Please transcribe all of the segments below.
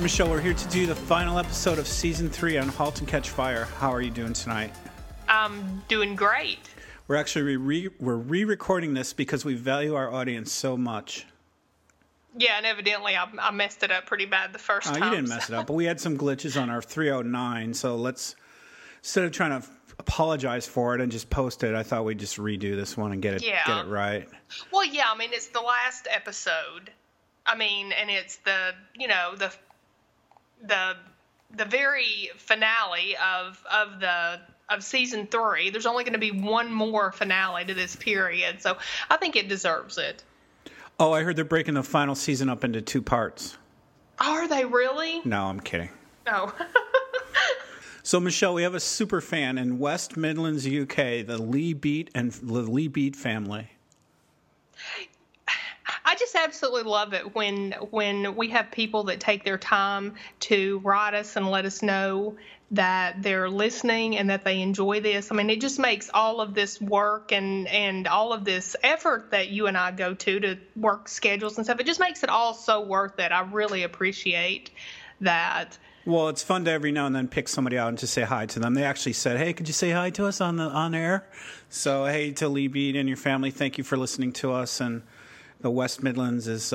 Michelle, we're here to do the final episode of Season 3 on Halt and Catch Fire. How are you doing tonight? I'm doing great. We're actually re-recording this because we value our audience so much. Yeah, and evidently I messed it up pretty bad the first time. You didn't mess it up, but we had some glitches on our 309, so let's, instead of trying to apologize for it and just post it, I thought we'd just redo this one and get it right. Well, yeah, I mean, it's the last episode. I mean, and it's the, you know, the very finale of season 3. There's only going to be one more finale to this period, so I think it deserves it. Oh, I heard they're breaking the final season up into 2 parts. Are they really? No, I'm kidding. Oh. So, Michelle, we have a super fan in West Midlands, UK, the Lee Beat and the Lee Beat family. I just absolutely love it when we have people that take their time to write us and let us know that they're listening and that they enjoy this. I mean, it just makes all of this work and all of this effort that you and I go to work schedules and stuff, it just makes it all so worth it. I really appreciate that. Well, it's fun to every now and then pick somebody out and to say hi to them. They actually said, hey, could you say hi to us on air? So, hey, to Lee Bead and your family, thank you for listening to us. And the West Midlands is,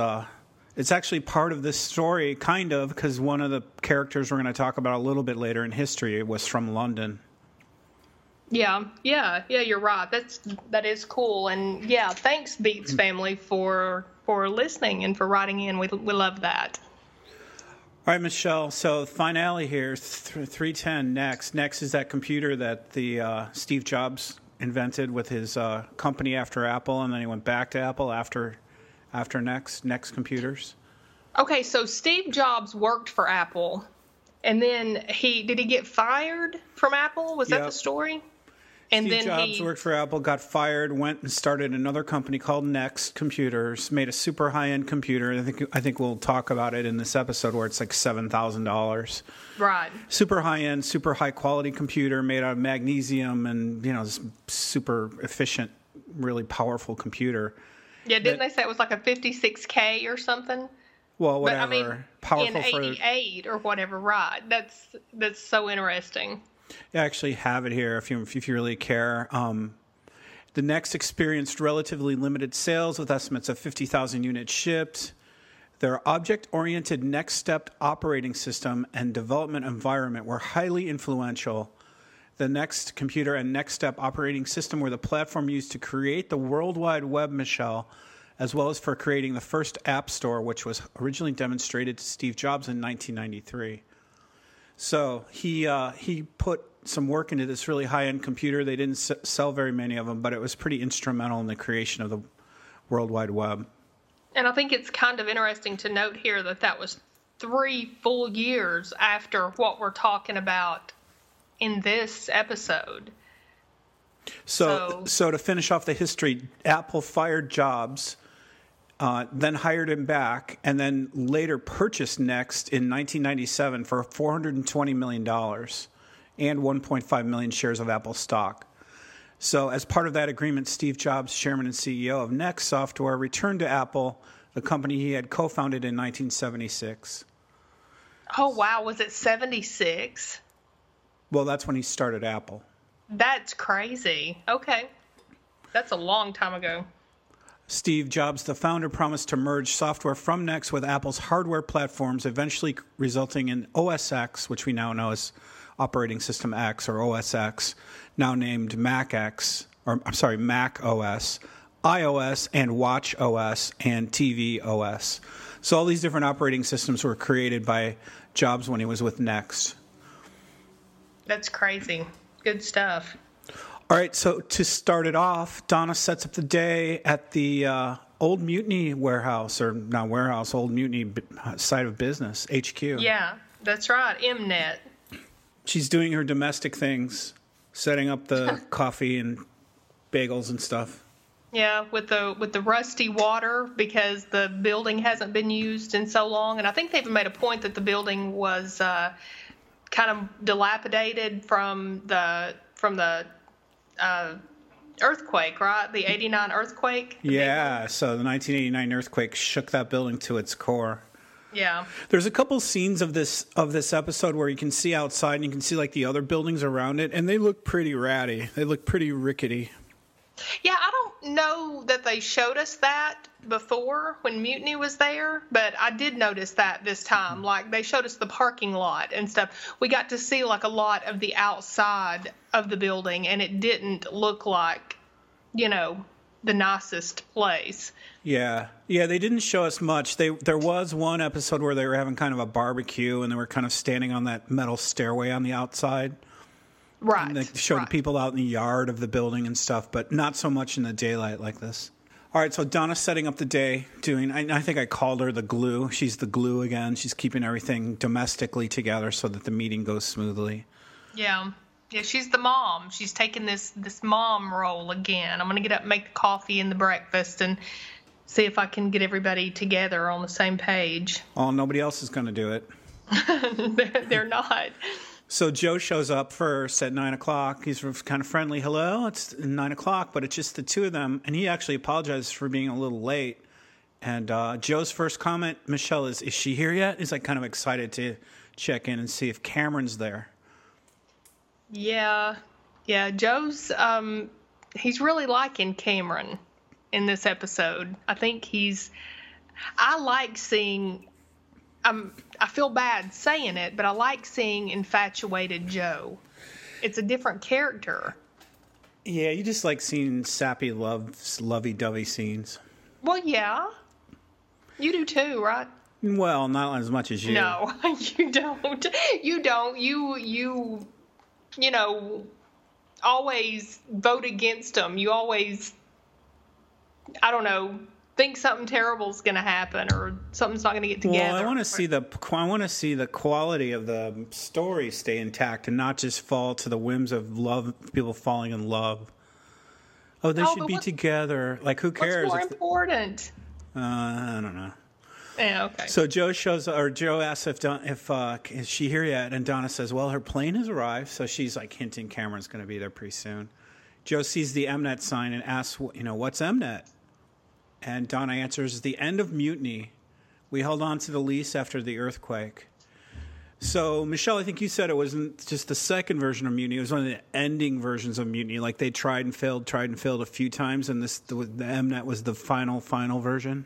it's actually part of this story, kind of, because one of the characters we're going to talk about a little bit later in history was from London. Yeah, you're right. That is cool. And yeah, thanks, Beats family, for listening and for writing in. We love that. All right, Michelle. So finale here, 310 next. Next is that computer that the Steve Jobs invented with his company after Apple, and then he went back to Apple after next computers. Okay, so Steve Jobs worked for Apple, and then did he get fired from Apple? Was that the story? And Steve Jobs worked for Apple, got fired, went and started another company called NeXTSTEP, made a super high-end computer. I think we'll talk about it in this episode where it's like $7,000. Right. Super high-end, super high-quality computer made out of magnesium and, you know, this super efficient, really powerful computer. Yeah, didn't they say it was like a 56K or something? Well, whatever. But, I mean, powerful in 88 or whatever, right. That's so interesting. Yeah, I actually have it here if you really care. The Next experienced relatively limited sales with estimates of 50,000 units shipped. Their object-oriented NeXTSTEP operating system and development environment were highly influential. The Next computer and NeXTSTEP operating system were the platform used to create the World Wide Web, Michelle, as well as for creating the first app store, which was originally demonstrated to Steve Jobs in 1993. So he put some work into this really high-end computer. They didn't sell very many of them, but it was pretty instrumental in the creation of the World Wide Web. And I think it's kind of interesting to note here that was 3 full years after what we're talking about in this episode. So to finish off the history, Apple fired Jobs, then hired him back, and then later purchased Next in 1997 for $420 million and 1.5 million shares of Apple stock. So as part of that agreement, Steve Jobs, chairman and CEO of Next Software, returned to Apple, the company he had co-founded in 1976. Oh, wow. Was it 76? Well, that's when he started Apple. That's crazy. Okay. That's a long time ago. Steve Jobs, the founder, promised to merge software from Next with Apple's hardware platforms, eventually resulting in OS X, which we now know as Operating System X or OS X, now named Mac OS, iOS, and Watch OS, and TV OS. So all these different operating systems were created by Jobs when he was with Next. That's crazy. Good stuff. All right, so to start it off, Donna sets up the day at the Old Mutiny Old Mutiny side of business, HQ. Yeah, that's right, MNet. She's doing her domestic things, setting up the coffee and bagels and stuff. Yeah, with the rusty water, because the building hasn't been used in so long. And I think they even made a point that the building was kind of dilapidated from the earthquake, right? The 89 earthquake. Yeah, so the 1989 earthquake shook that building to its core. Yeah. There's a couple scenes of this episode where you can see outside and you can see like the other buildings around it, and they look pretty ratty. They look pretty rickety. Yeah, I don't know that they showed us that before when Mutiny was there, but I did notice that this time. Like, they showed us the parking lot and stuff. We got to see like a lot of the outside of the building, and it didn't look like, you know, the nicest place. Yeah, they didn't show us much. There was one episode where they were having kind of a barbecue, and they were kind of standing on that metal stairway on the outside. Right. And they showed people out in the yard of the building and stuff, but not so much in the daylight like this. All right, so Donna's setting up the day, I think I called her the glue. She's the glue again. She's keeping everything domestically together so that the meeting goes smoothly. Yeah, she's the mom. She's taking this mom role again. I'm going to get up and make the coffee and the breakfast and see if I can get everybody together on the same page. Oh, nobody else is going to do it. They're not. So Joe shows up first at 9 o'clock. He's kind of friendly. Hello, it's 9 o'clock, but it's just the two of them. And he actually apologizes for being a little late. And Joe's first comment, Michelle, is she here yet? He's like kind of excited to check in and see if Cameron's there. Yeah. Joe's, he's really liking Cameron in this episode. I think I like seeing... I feel bad saying it, but I like seeing infatuated Joe. It's a different character. Yeah, you just like seeing sappy lovey-dovey scenes. Well, yeah. You do too, right? Well, not as much as you. No, you don't. You don't. You know, always vote against them. You always, I don't know, think something terrible's going to happen or something's not going to get together. Well, I want to see the quality of the story stay intact and not just fall to the whims of love, people falling in love. Oh, they should be together. Like, who cares? What's more important? I don't know. Yeah, okay. So Joe asks if is she here yet, and Donna says, "Well, her plane has arrived," so she's like hinting Cameron's going to be there pretty soon. Joe sees the MNet sign and asks, "You know, what's MNet?" And Donna answers, "The end of Mutiny. We held on to the lease after the earthquake." So, Michelle, I think you said it wasn't just the second version of Mutiny. It was one of the ending versions of Mutiny. Like, they tried and failed a few times, and the MNet was the final version?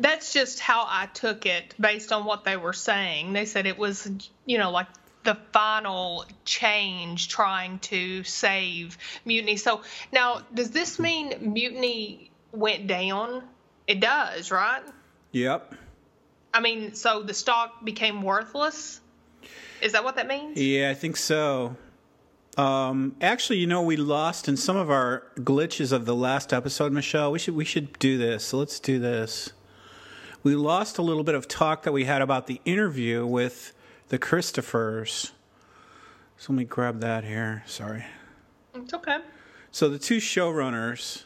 That's just how I took it based on what they were saying. They said it was, you know, like the final change trying to save Mutiny. So, now, does this mean Mutiny... went down? It does, right? Yep. I mean, so the stock became worthless? Is that what that means? Yeah, I think so. Actually, you know, we lost in some of our glitches of the last episode, Michelle. We should do this. So let's do this. We lost a little bit of talk that we had about the interview with the Christophers. So let me grab that here. Sorry. It's okay. So the two showrunners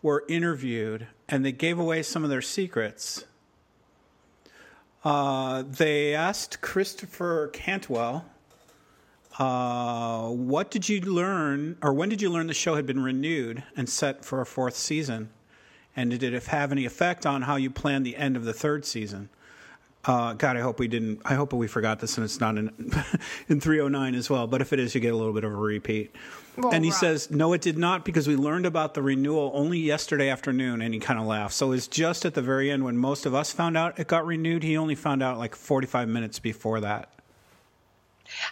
were interviewed, and they gave away some of their secrets. They asked Christopher Cantwell, what did you learn, or when did you learn the show had been renewed and set for a fourth season? And did it have any effect on how you planned the end of the third season? God, I hope we forgot this and it's not in 309 as well. But if it is, you get a little bit of a repeat. Well, and he says, no, it did not, because we learned about the renewal only yesterday afternoon. And he kind of laughed. So it's just at the very end when most of us found out it got renewed. He only found out like 45 minutes before that.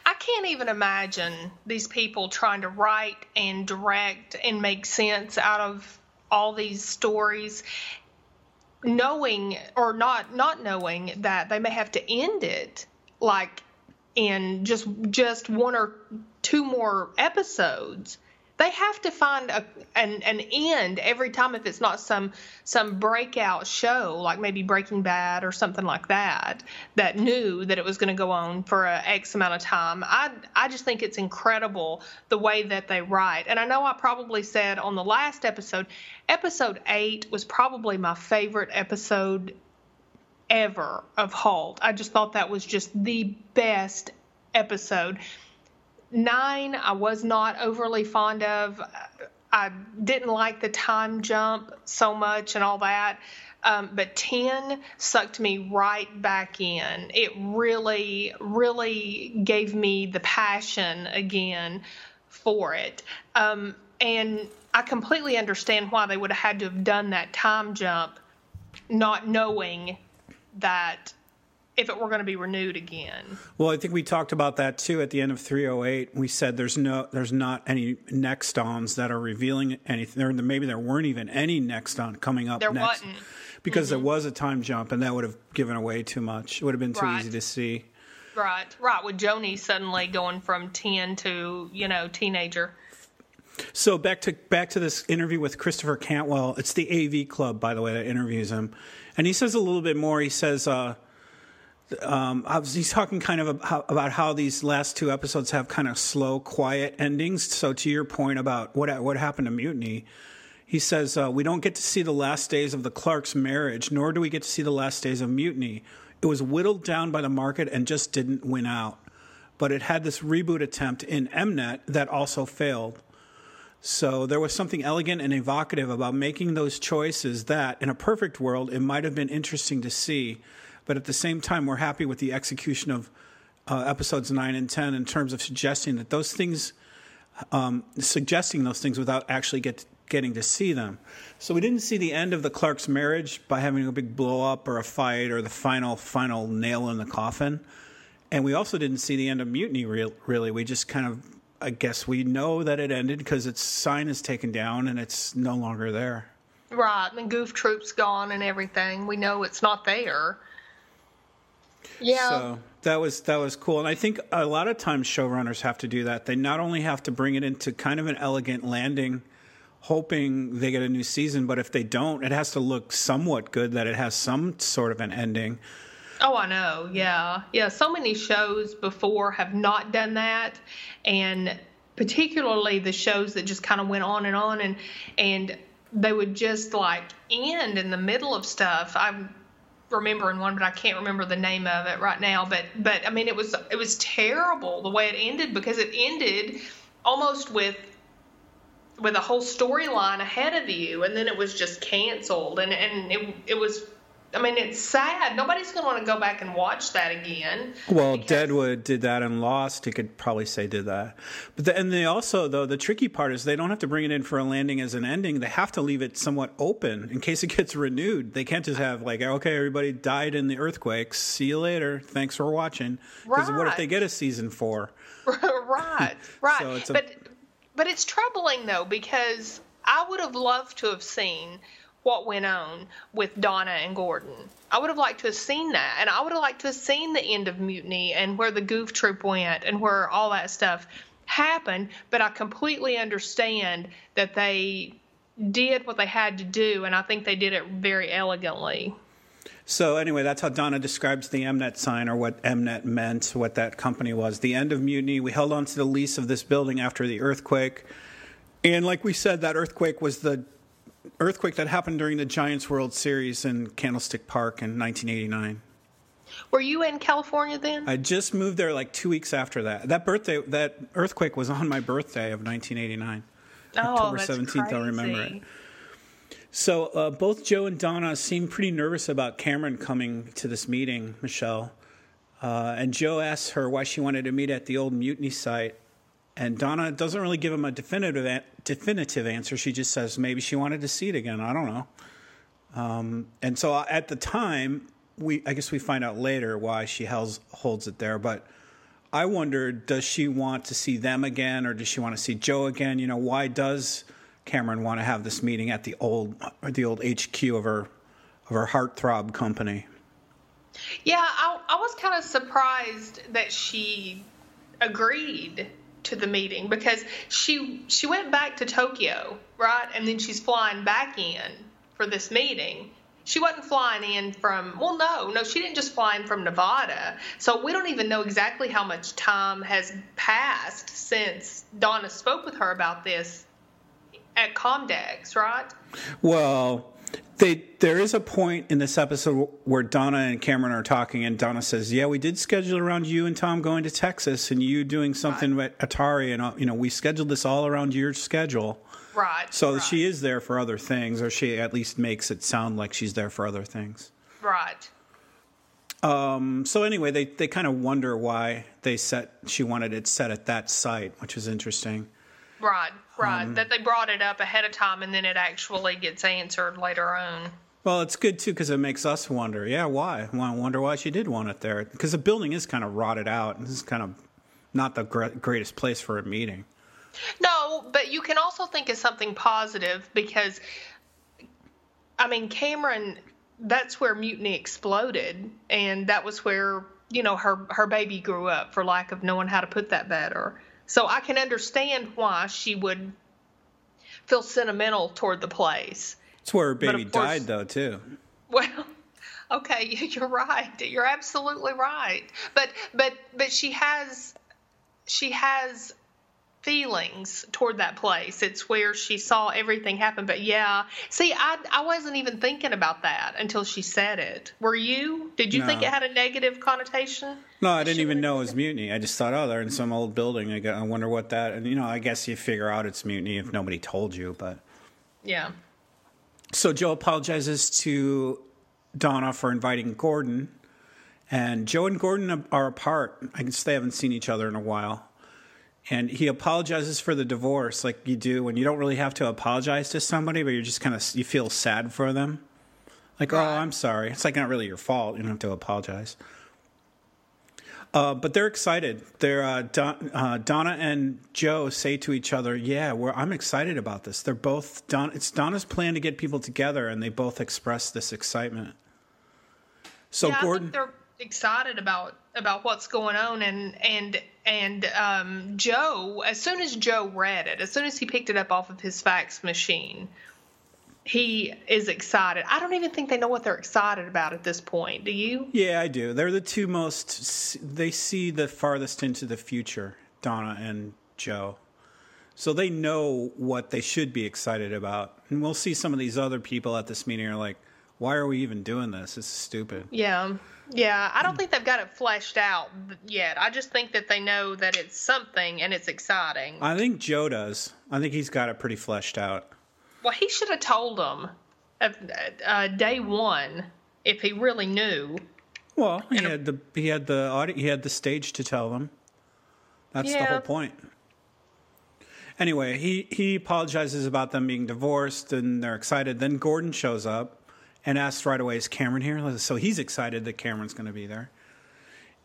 I can't even imagine these people trying to write and direct and make sense out of all these stories, knowing or not knowing that they may have to end it like in just one or two more episodes. They have to find an end every time if it's not some breakout show, like maybe Breaking Bad or something like that, that knew that it was going to go on for an X amount of time. I just think it's incredible the way that they write. And I know I probably said on the last episode, episode 8 was probably my favorite episode ever of Halt. I just thought that was just the best episode. 9, I was not overly fond of. I didn't like the time jump so much and all that. But 10 sucked me right back in. It really, really gave me the passion again for it. And I completely understand why they would have had to have done that time jump, not knowing that if it were going to be renewed again. Well, I think we talked about that too at the end of 308. We said there's not any Nextons that are revealing anything. Maybe there weren't even any Nexton coming up there next. Wasn't. Because there was a time jump, and that would have given away too much. It would have been too easy to see. Right, with Joni suddenly going from 10 to, teenager. So back to this interview with Christopher Cantwell. It's the AV Club, by the way, that interviews him. And he says a little bit more. He says he's talking kind of about how these last two episodes have kind of slow, quiet endings. So to your point about what happened to Mutiny, he says, we don't get to see the last days of the Clarks' marriage, nor do we get to see the last days of Mutiny. It was whittled down by the market and just didn't win out. But it had this reboot attempt in MNet that also failed. So there was something elegant and evocative about making those choices that, in a perfect world, it might have been interesting to see. But at the same time, we're happy with the execution of episodes 9 and 10 in terms of suggesting those things without actually getting to see them. So we didn't see the end of the Clark's marriage by having a big blow-up or a fight or the final nail in the coffin. And we also didn't see the end of Mutiny, really. We just kind of... I guess we know that it ended because its sign is taken down and it's no longer there. Right, and Goof Troop's gone and everything. We know it's not there. Yeah. So that was cool. And I think a lot of times showrunners have to do that. They not only have to bring it into kind of an elegant landing, hoping they get a new season, but if they don't, it has to look somewhat good that it has some sort of an ending. Oh, I know. Yeah. Yeah. So many shows before have not done that. And particularly the shows that just kind of went on and they would just like end in the middle of stuff. I'm remembering one, but I can't remember the name of it right now. But I mean, it was terrible the way it ended because it ended almost with a whole storyline ahead of you. And then it was just canceled and it was, I mean, it's sad. Nobody's going to want to go back and watch that again. Well, Deadwood did that and Lost. You could probably say did that. But they also, though, the tricky part is they don't have to bring it in for a landing as an ending. They have to leave it somewhat open in case it gets renewed. They can't just have like, okay, everybody died in the earthquakes. See you later. Thanks for watching. Because what if they get a season 4? Right. So but it's troubling, though, because I would have loved to have seen what went on with Donna and Gordon. I would have liked to have seen that, and I would have liked to have seen the end of Mutiny and where the Goof Troop went and where all that stuff happened, but I completely understand that they did what they had to do, and I think they did it very elegantly. So anyway, that's how Donna describes the MNet sign or what MNet meant, what that company was. The end of Mutiny, we held on to the lease of this building after the earthquake, and like we said, that earthquake was the earthquake that happened during the Giants World Series in Candlestick Park in 1989. Were you in California then? I just moved there like 2 weeks after that. That earthquake was on my birthday of 1989. October 17th, I remember it. So both Joe and Donna seemed pretty nervous about Cameron coming to this meeting, Michelle. And Joe asks her why she wanted to meet at the old Mutiny site. And Donna doesn't really give him a definitive answer. She just says maybe she wanted to see it again. I don't know. And so at the time, I guess we find out later why she holds it there. But I wondered, does she want to see them again or does she want to see Joe again? You know, why does Cameron want to have this meeting at the old HQ of her heartthrob company? Yeah, I was kind of surprised that she agreed to the meeting, because she went back to Tokyo, right? And then she's flying back in for this meeting. She wasn't flying in from, well, no, she didn't just fly in from Nevada. So we don't even know exactly how much time has passed since Donna spoke with her about this at Comdex, right? Well, there is a point in this episode where Donna and Cameron are talking, and Donna says, yeah, we did schedule around you and Tom going to Texas and you doing something right. With Atari, and, you know, we scheduled this all around your schedule. Right. So right. She is there for other things, or she at least makes it sound like she's there for other things. Right. So anyway, they kind of wonder why she wanted it set at that site, which is interesting. Right, right. That they brought it up ahead of time, and then it actually gets answered later on. Well, it's good, too, because it makes us wonder, why? I wonder why she did want it there. Because the building is kind of rotted out, and this is kind of not the greatest place for a meeting. No, but you can also think of something positive, because, I mean, Cameron, that's where Mutiny exploded, and that was where, you know, her baby grew up, for lack of knowing how to put that better. So I can understand why she would feel sentimental toward the place. It's where her baby died, though, too. Well, okay, you're right. You're absolutely right. But she has feelings toward that place. It's where she saw everything happen. But yeah, see, I wasn't even thinking about that until she said it. Were you? Did you think it had a negative connotation? No, I didn't even know it was Mutiny. I just thought, they're in some old building. I wonder what that... And, you know, I guess you figure out it's Mutiny if nobody told you, but... Yeah. So Joe apologizes to Donna for inviting Gordon. And Joe and Gordon are apart. I guess they haven't seen each other in a while. And he apologizes for the divorce, like you do when you don't really have to apologize to somebody, but you're just kind of... You feel sad for them. Like, right. I'm sorry. It's like not really your fault. You don't have to apologize. But they're excited. They're Donna and Joe say to each other, I'm excited about this. They're both... It's Donna's plan to get people together, and they both express this excitement. So yeah, Gordon... I think they're excited about what's going on, and Joe, as soon as Joe read it, as soon as he picked it up off of his fax machine, he is excited. I don't even think they know what they're excited about at this point. Do you? Yeah, I do. They're the two most... They see the farthest into the future, Donna and Joe. So they know what they should be excited about. And we'll see some of these other people at this meeting are like, why are we even doing this? This is stupid. Yeah. I don't think they've got it fleshed out yet. I just think that they know that it's something and it's exciting. I think Joe does. I think he's got it pretty fleshed out. Well, he should have told them day one if he really knew. Well, he had the stage to tell them. That's the whole point. Anyway, he apologizes about them being divorced, and they're excited. Then Gordon shows up and asks right away, "Is Cameron here?" So he's excited that Cameron's going to be there.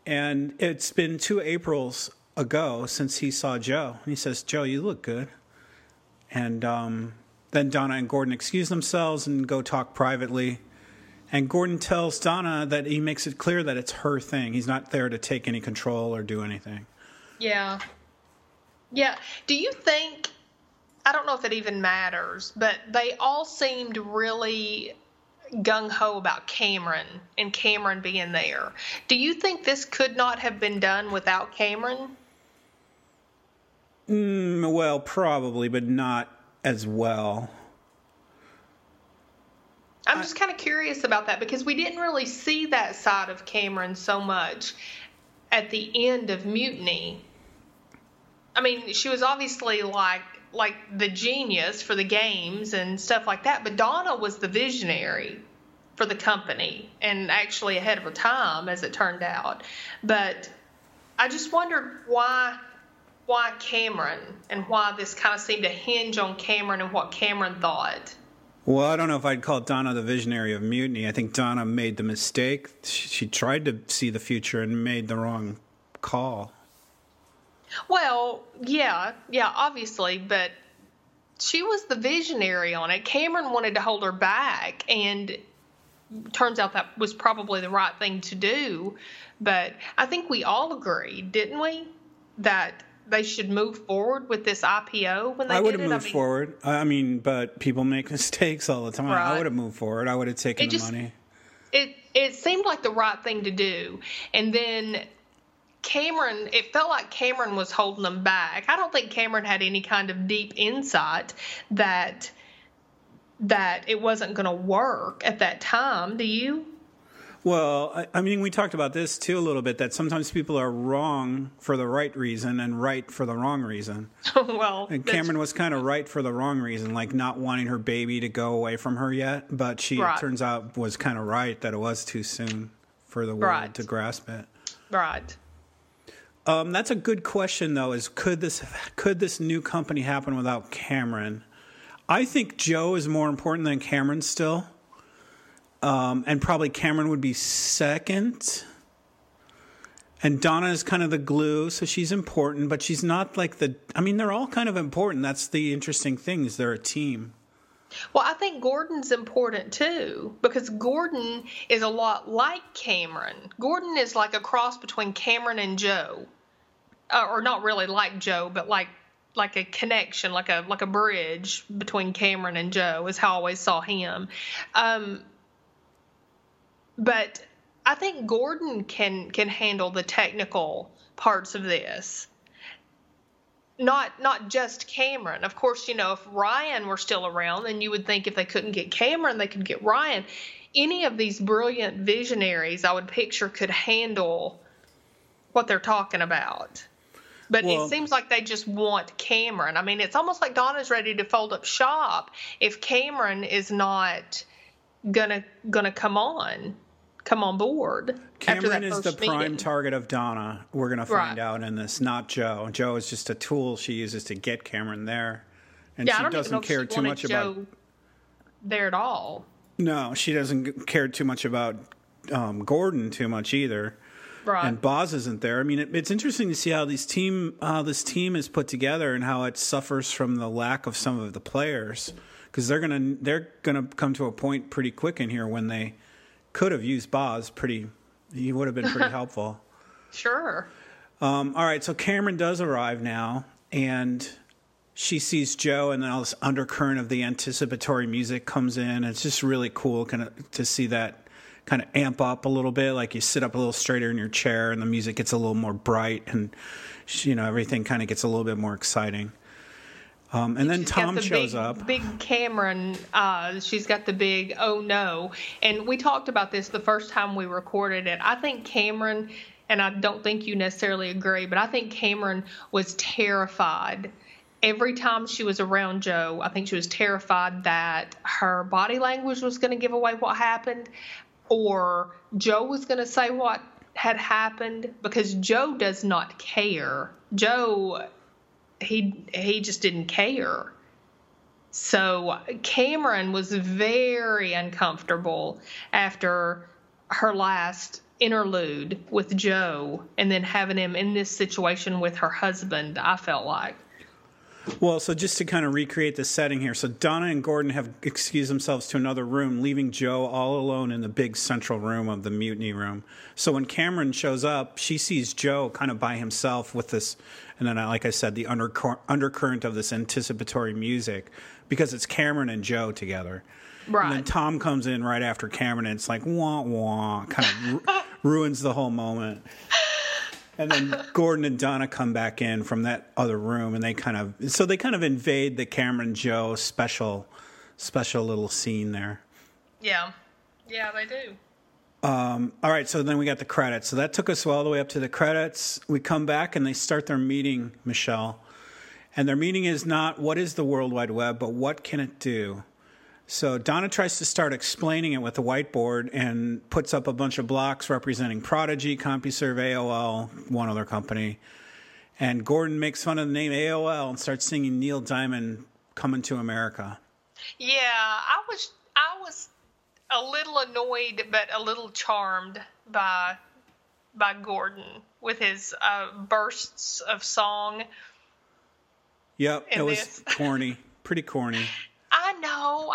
And it's been 2 Aprils ago since he saw Joe, and he says, "Joe, you look good." And then Donna and Gordon excuse themselves and go talk privately. And Gordon tells Donna that he makes it clear that it's her thing. He's not there to take any control or do anything. Yeah. Do you think... I don't know if it even matters, but they all seemed really gung-ho about Cameron and Cameron being there. Do you think this could not have been done without Cameron? Well, probably, but not as well. I'm just kind of curious about that, because we didn't really see that side of Cameron so much at the end of Mutiny. I mean, she was obviously like the genius for the games and stuff like that, but Donna was the visionary for the company and actually ahead of her time, as it turned out. But I just wondered why Cameron, and why this kind of seemed to hinge on Cameron and what Cameron thought. Well, I don't know if I'd call Donna the visionary of Mutiny. I think Donna made the mistake. She tried to see the future and made the wrong call. Well, yeah, obviously, but she was the visionary on it. Cameron wanted to hold her back, and turns out that was probably the right thing to do. But I think we all agreed, didn't we, that they should move forward with this IPO when they I would have moved forward. I mean, but people make mistakes all the time. Right. I would have moved forward. I would have taken the money. It seemed like the right thing to do. And then Cameron, it felt like Cameron was holding them back. I don't think Cameron had any kind of deep insight that it wasn't going to work at that time. Do you? Well, I mean, we talked about this, too, a little bit, that sometimes people are wrong for the right reason and right for the wrong reason. Well, and Cameron was kind of right for the wrong reason, like not wanting her baby to go away from her yet. But she, it turns out, was kind of right that it was too soon for the world to grasp it. Right. That's a good question, though, is could this new company happen without Cameron? I think Joe is more important than Cameron still. And probably Cameron would be second. And Donna is kind of the glue, so she's important, but she's not like the... I mean, they're all kind of important. That's the interesting thing, is they're a team. Well, I think Gordon's important, too, because Gordon is a lot like Cameron. Gordon is like a cross between Cameron and Joe. Or not really like Joe, but like a connection, like a bridge between Cameron and Joe, is how I always saw him. But I think Gordon can handle the technical parts of this. Not just Cameron. Of course, you know, if Ryan were still around, then you would think if they couldn't get Cameron, they could get Ryan. Any of these brilliant visionaries, I would picture, could handle what they're talking about. But it seems like they just want Cameron. I mean, it's almost like Donna's ready to fold up shop if Cameron is not gonna come on board. Cameron is the prime target of Donna. We're going to find out in this, not Joe. Joe is just a tool she uses to get Cameron there. And she doesn't care too much about Joe there at all. No, she doesn't care too much about Gordon too much either. Right. And Boz isn't there. I mean, it's interesting to see how this team is put together and how it suffers from the lack of some of the players, because they're gonna come to a point pretty quick in here when they could have used Boz. He would have been pretty helpful. Sure. All right. So Cameron does arrive now, and she sees Joe, and then all this undercurrent of the anticipatory music comes in. It's just really cool, kind of to see that. Kind of amp up a little bit, like you sit up a little straighter in your chair and the music gets a little more bright, and you know, everything kind of gets a little bit more exciting. And then Tom shows up. Big Cameron, she's got the big oh no. And we talked about this the first time we recorded it. I think Cameron, and I don't think you necessarily agree, but I think Cameron was terrified. Every time she was around Joe, I think she was terrified that her body language was going to give away what happened, or Joe was going to say what had happened, because Joe does not care. Joe, he just didn't care. So Cameron was very uncomfortable after her last interlude with Joe, and then having him in this situation with her husband, I felt like. Well, so just to kind of recreate the setting here. So Donna and Gordon have excused themselves to another room, leaving Joe all alone in the big central room of the mutiny room. So when Cameron shows up, she sees Joe kind of by himself with this, and then, like I said, the undercurrent of this anticipatory music, because it's Cameron and Joe together. Right. And then Tom comes in right after Cameron, and it's like, wah-wah, kind of ruins the whole moment. And then Gordon and Donna come back in from that other room, and they kind of invade the Cameron Joe special little scene there. Yeah, they do. All right, so then we got the credits. So that took us all the way up to the credits. We come back and they start their meeting, Michelle, and their meeting is not what is the World Wide Web, but what can it do? So Donna tries to start explaining it with the whiteboard and puts up a bunch of blocks representing Prodigy, CompuServe, AOL, one other company. And Gordon makes fun of the name AOL and starts singing Neil Diamond, Coming to America. Yeah, I was a little annoyed but a little charmed by Gordon with his bursts of song. Yep, it was corny, pretty corny.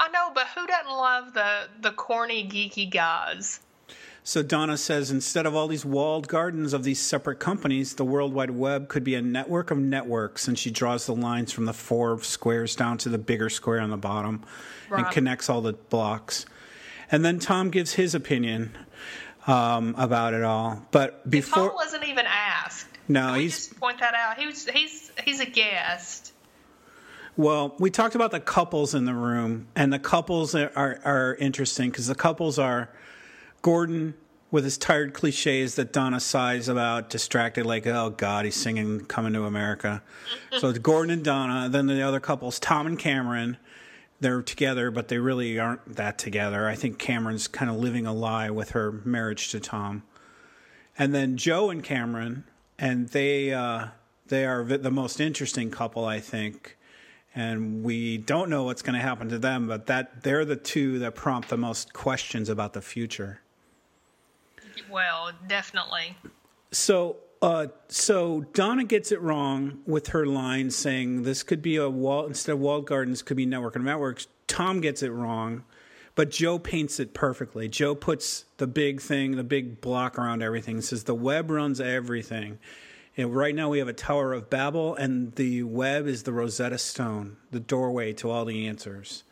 I know, but who doesn't love the corny, geeky guys? So Donna says, instead of all these walled gardens of these separate companies, the World Wide Web could be a network of networks. And she draws the lines from the four squares down to the bigger square on the bottom and connects all the blocks. And then Tom gives his opinion about it all. But before, Tom wasn't even asked. No, he's just point that out. He's a guest. Well, we talked about the couples in the room, and the couples are interesting because the couples are Gordon with his tired cliches that Donna sighs about, distracted, like, oh, God, he's singing Coming to America. So it's Gordon and Donna. Then the other couples, Tom and Cameron. They're together, but they really aren't that together. I think Cameron's kind of living a lie with her marriage to Tom. And then Joe and Cameron, and they are the most interesting couple, I think. And we don't know what's going to happen to them, but that they're the two that prompt the most questions about the future. Well, definitely. So Donna gets it wrong with her line saying this could be a wall, instead of walled gardens, could be network and networks. Tom gets it wrong, but Joe paints it perfectly. Joe puts the big thing, the big block around everything. He says the web runs everything. And right now we have a Tower of Babel, and the web is the Rosetta Stone, the doorway to all the answers.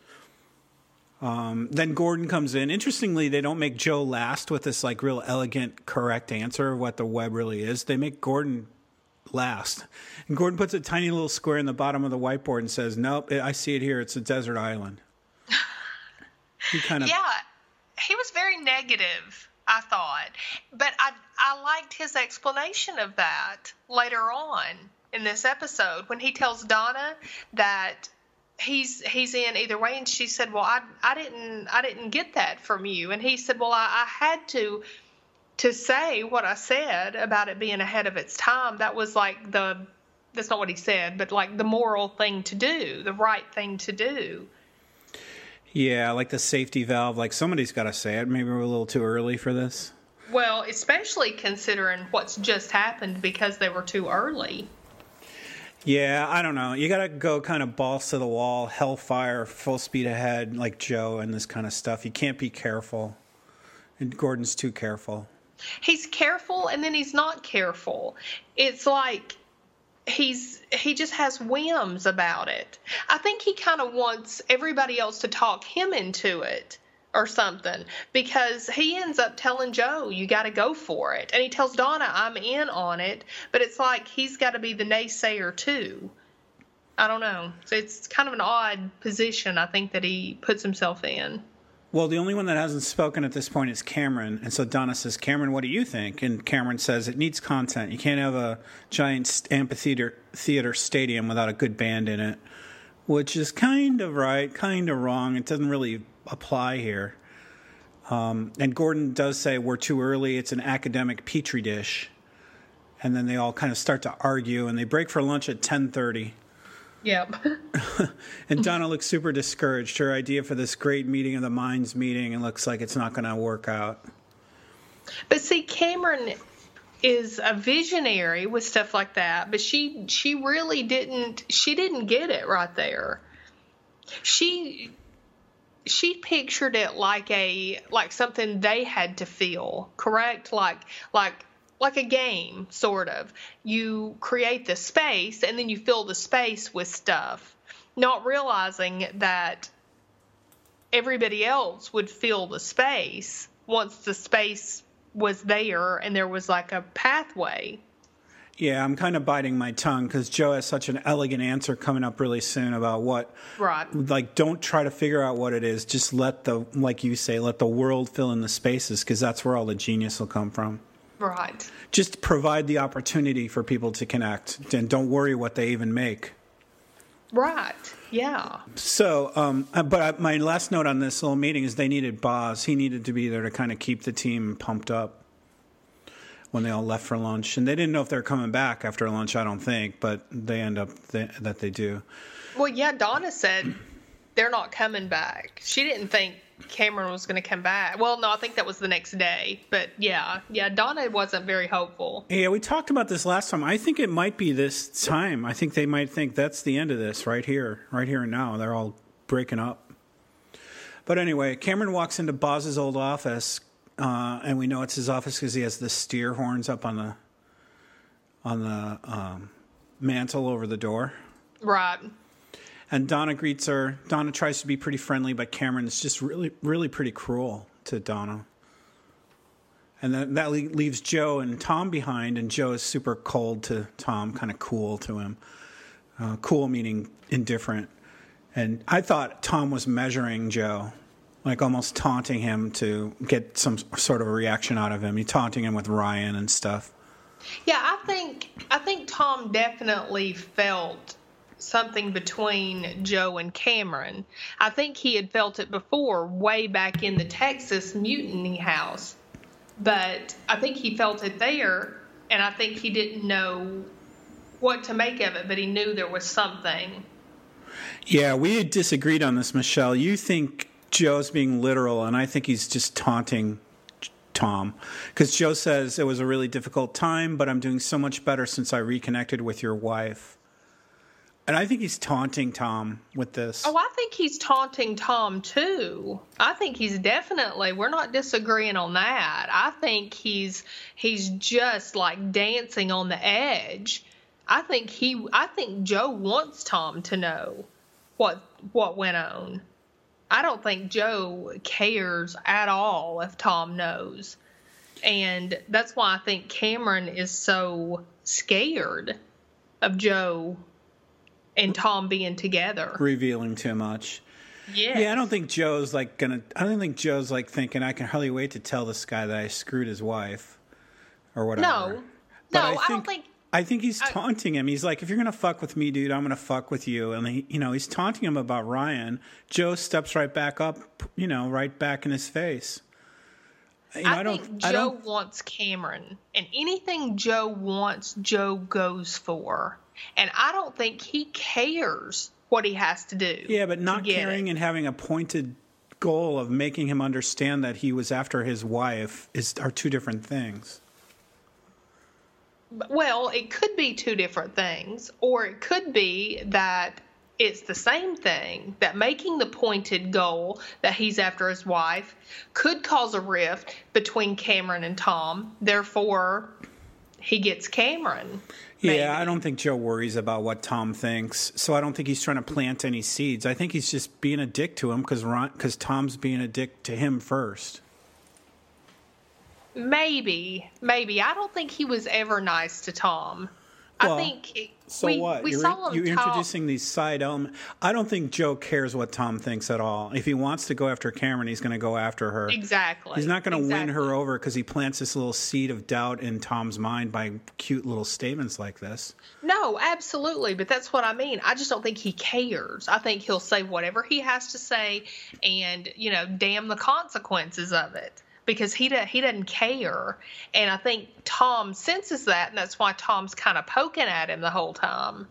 Then Gordon comes in. Interestingly, they don't make Joe last with this like real elegant, correct answer of what the web really is. They make Gordon last. And Gordon puts a tiny little square in the bottom of the whiteboard and says, nope, I see it here. It's a desert island. Yeah, he was very negative, I thought. But I liked his explanation of that later on in this episode when he tells Donna that he's in either way, and she said, well, I didn't get that from you. And he said, well, I had to say what I said about it being ahead of its time. That was like that's not what he said, but like the moral thing to do, the right thing to do. Yeah, like the safety valve, like somebody's got to say it. Maybe we're a little too early for this. Well, especially considering what's just happened, because they were too early. Yeah, I don't know. You got to go kind of balls to the wall, hellfire, full speed ahead, like Joe and this kind of stuff. You can't be careful. And Gordon's too careful. He's careful, and then he's not careful. It's like he just has whims about it. I think he kind of wants everybody else to talk him into it or something, because he ends up telling Joe, you got to go for it. And he tells Donna, I'm in on it, but it's like he's got to be the naysayer too. I don't know. So it's kind of an odd position, I think, that he puts himself in. Well, the only one that hasn't spoken at this point is Cameron. And so Donna says, Cameron, what do you think? And Cameron says, it needs content. You can't have a giant amphitheater stadium without a good band in it, which is kind of right, kind of wrong. It doesn't really apply here. And Gordon does say, we're too early. It's an academic petri dish. And then they all kind of start to argue, and they break for lunch at 10:30. Yep. And Donna looks super discouraged. Her idea for this great meeting of the minds meeting, it looks like it's not going to work out. But see, Cameron is a visionary with stuff like that, but she really didn't, she didn't get it right there. She pictured it like something they had to feel, correct? Like a game, sort of. You create the space, and then you fill the space with stuff, not realizing that everybody else would fill the space once the space was there and there was like a pathway. Yeah, I'm kind of biting my tongue because Joe has such an elegant answer coming up really soon about what, right? Like, don't try to figure out what it is. Just let the, like you say, let the world fill in the spaces, because that's where all the genius will come from. Right. Just provide the opportunity for people to connect, and don't worry what they even make. Right. Yeah. So, but my last note on this little meeting is they needed Boz. He needed to be there to kind of keep the team pumped up when they all left for lunch. And they didn't know if they were coming back after lunch, I don't think, but they end up that they do. Well, yeah, Donna said they're not coming back. She didn't think Cameron was going to come back. Well, no, I think that was the next day. But, yeah, Donna wasn't very hopeful. Yeah, we talked about this last time. I think it might be this time. I think they might think that's the end of this right here and now. They're all breaking up. But anyway, Cameron walks into Boz's old office, And we know it's his office because he has the steer horns up on the mantle over the door. Right. And Donna greets her. Donna tries to be pretty friendly, but Cameron is just really pretty cruel to Donna. And then that leaves Joe and Tom behind, and Joe is super cold to Tom, kind of cool to him. Cool meaning indifferent. And I thought Tom was measuring Joe, like almost taunting him to get some sort of a reaction out of him. He's taunting him with Ryan and stuff. Yeah, I think Tom definitely felt something between Joe and Cameron. I think he had felt it before, way back in the Texas Mutiny house. But I think he felt it there, and I think he didn't know what to make of it, but he knew there was something. Yeah, we had disagreed on this, Michelle. You think Joe's being literal, and I think he's just taunting Tom. Because Joe says, it was a really difficult time, but I'm doing so much better since I reconnected with your wife. And I think he's taunting Tom with this. Oh, I think he's taunting Tom, too. I think he's definitely, we're not disagreeing on that. I think he's just like dancing on the edge. I think Joe wants Tom to know what went on. I don't think Joe cares at all if Tom knows. And that's why I think Cameron is so scared of Joe and Tom being together. Revealing too much. Yeah. Yeah, I don't think Joe's like thinking, I can hardly wait to tell this guy that I screwed his wife or whatever. No. But I think he's taunting him. He's like, if you're going to fuck with me, dude, I'm going to fuck with you. And, he's taunting him about Ryan. Joe steps right back up, right back in his face. I think Joe wants Cameron. And anything Joe wants, Joe goes for. And I don't think he cares what he has to do. Yeah, but not caring and having a pointed goal of making him understand that he was after his wife are two different things. Well, it could be two different things, or it could be that it's the same thing, that making the pointed goal that he's after his wife could cause a rift between Cameron and Tom. Therefore, he gets Cameron. Maybe. Yeah, I don't think Joe worries about what Tom thinks, so I don't think he's trying to plant any seeds. I think he's just being a dick to him because Tom's being a dick to him first. Maybe. I don't think he was ever nice to Tom. Well, I think you're introducing these side elements. I don't think Joe cares what Tom thinks at all. If he wants to go after Cameron, he's going to go after her. Exactly. He's not going to win her over because he plants this little seed of doubt in Tom's mind by cute little statements like this. No, absolutely. But that's what I mean. I just don't think he cares. I think he'll say whatever he has to say and, damn the consequences of it. Because he doesn't care, and I think Tom senses that, and that's why Tom's kind of poking at him the whole time.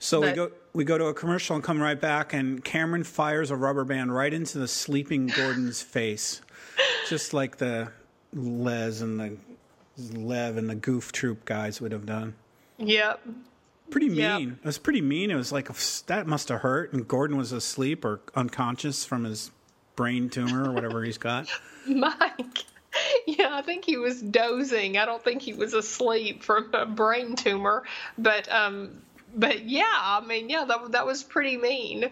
So we go to a commercial and come right back, and Cameron fires a rubber band right into the sleeping Gordon's face, just like the Lev and the Goof Troop guys would have done. Yep. Pretty mean. Yep. It was pretty mean. It was like, that must have hurt, and Gordon was asleep or unconscious from his brain tumor or whatever he's got. Mike. Yeah, I think he was dozing. I don't think he was asleep from a brain tumor. But yeah, I mean, yeah, that was pretty mean.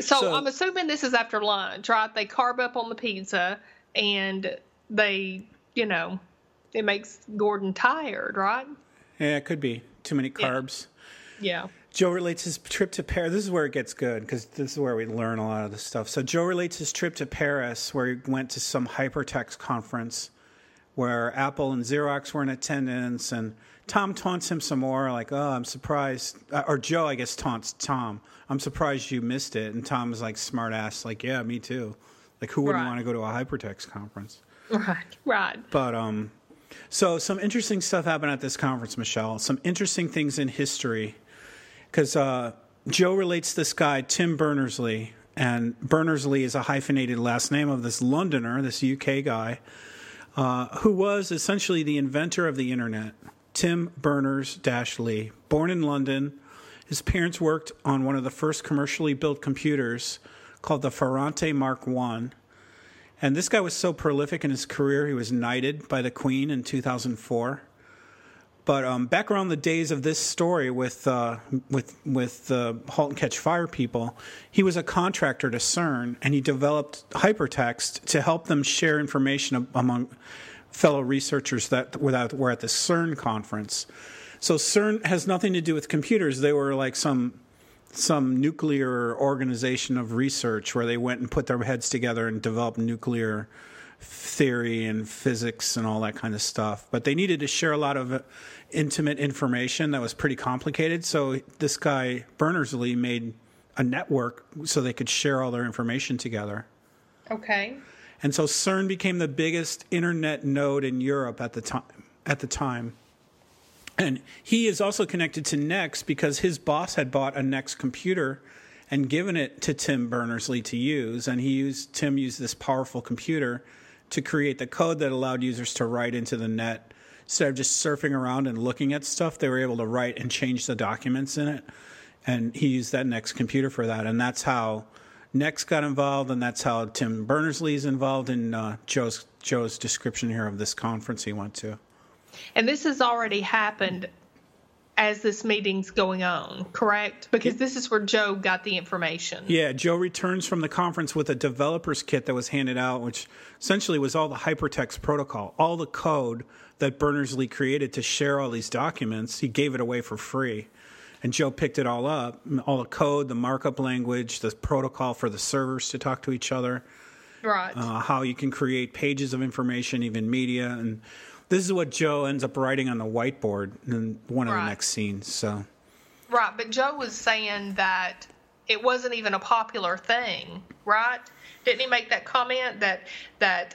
So I'm assuming this is after lunch, right? They carve up on the pizza and they, it makes Gordon tired, right? Yeah, it could be. Too many carbs. Yeah. Joe relates his trip to Paris. This is where it gets good because this is where we learn a lot of this stuff. So Joe relates his trip to Paris where he went to some hypertext conference where Apple and Xerox were in attendance, and Tom taunts him some more like, oh, I'm surprised. Or Joe, I guess, taunts Tom. I'm surprised you missed it. And Tom is like smart ass, like, yeah, me too. Like, who wouldn't want to go to a hypertext conference? Right. But so some interesting stuff happened at this conference, Michelle. Some interesting things in history. Because Joe relates this guy, Tim Berners-Lee, and Berners-Lee is a hyphenated last name of this Londoner, this UK guy, who was essentially the inventor of the internet, Tim Berners-Lee. Born in London, his parents worked on one of the first commercially built computers called the Ferrante Mark I, And this guy was so prolific in his career, he was knighted by the Queen in 2004. But back around the days of this story with the Halt and Catch Fire people, he was a contractor to CERN, and he developed hypertext to help them share information among fellow researchers that were at the CERN conference. So CERN has nothing to do with computers. They were like some nuclear organization of research where they went and put their heads together and developed nuclear theory and physics and all that kind of stuff. But they needed to share a lot of intimate information that was pretty complicated. So this guy, Berners-Lee, made a network so they could share all their information together. Okay. And so CERN became the biggest internet node in Europe at the time. And he is also connected to NeXT because his boss had bought a NeXT computer and given it to Tim Berners-Lee to use. And Tim used this powerful computer to create the code that allowed users to write into the net. Instead of just surfing around and looking at stuff, they were able to write and change the documents in it. And he used that NeXT computer for that. And that's how NeXT got involved, and that's how Tim Berners-Lee is involved in Joe's description here of this conference he went to. And this has already happened as this meeting's going on, correct? Because this is where Joe got the information. Yeah, Joe returns from the conference with a developer's kit that was handed out, which essentially was all the hypertext protocol, all the code that Berners-Lee created to share all these documents. He gave it away for free. And Joe picked it all up, all the code, the markup language, the protocol for the servers to talk to each other. Right. How you can create pages of information, even media, and this is what Joe ends up writing on the whiteboard in one of the NeXT scenes. So, right, but Joe was saying that it wasn't even a popular thing, right? Didn't he make that comment that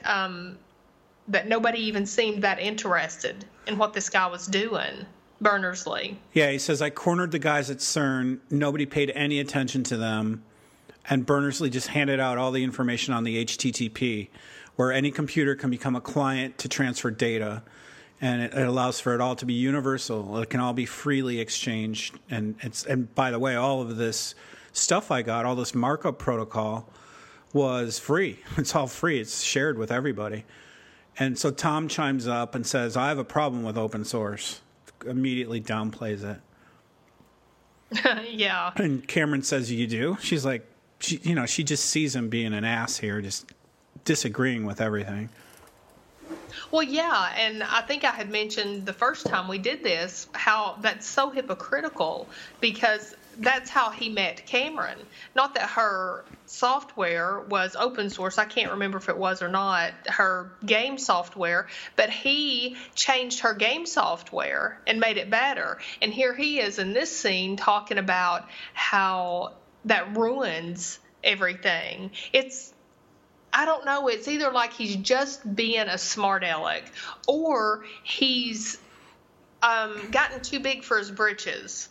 nobody even seemed that interested in what this guy was doing, Berners-Lee? Yeah, he says, I cornered the guys at CERN. Nobody paid any attention to them. And Berners-Lee just handed out all the information on the HTTP, where any computer can become a client to transfer data, and it allows for it all to be universal. It can all be freely exchanged. And by the way, all of this stuff I got, all this markup protocol, was free. It's all free. It's shared with everybody. And so Tom chimes up and says, I have a problem with open source. Immediately downplays it. Yeah. And Cameron says, you do? She's like, she just sees him being an ass here, just disagreeing with everything. Well, yeah, and I think I had mentioned the first time we did this how that's so hypocritical, because that's how he met Cameron. Not that her software was open source. I can't remember if it was or not, her game software, but he changed her game software and made it better. And here he is in this scene talking about how that ruins everything. I don't know. It's either like he's just being a smart aleck, or he's gotten too big for his britches,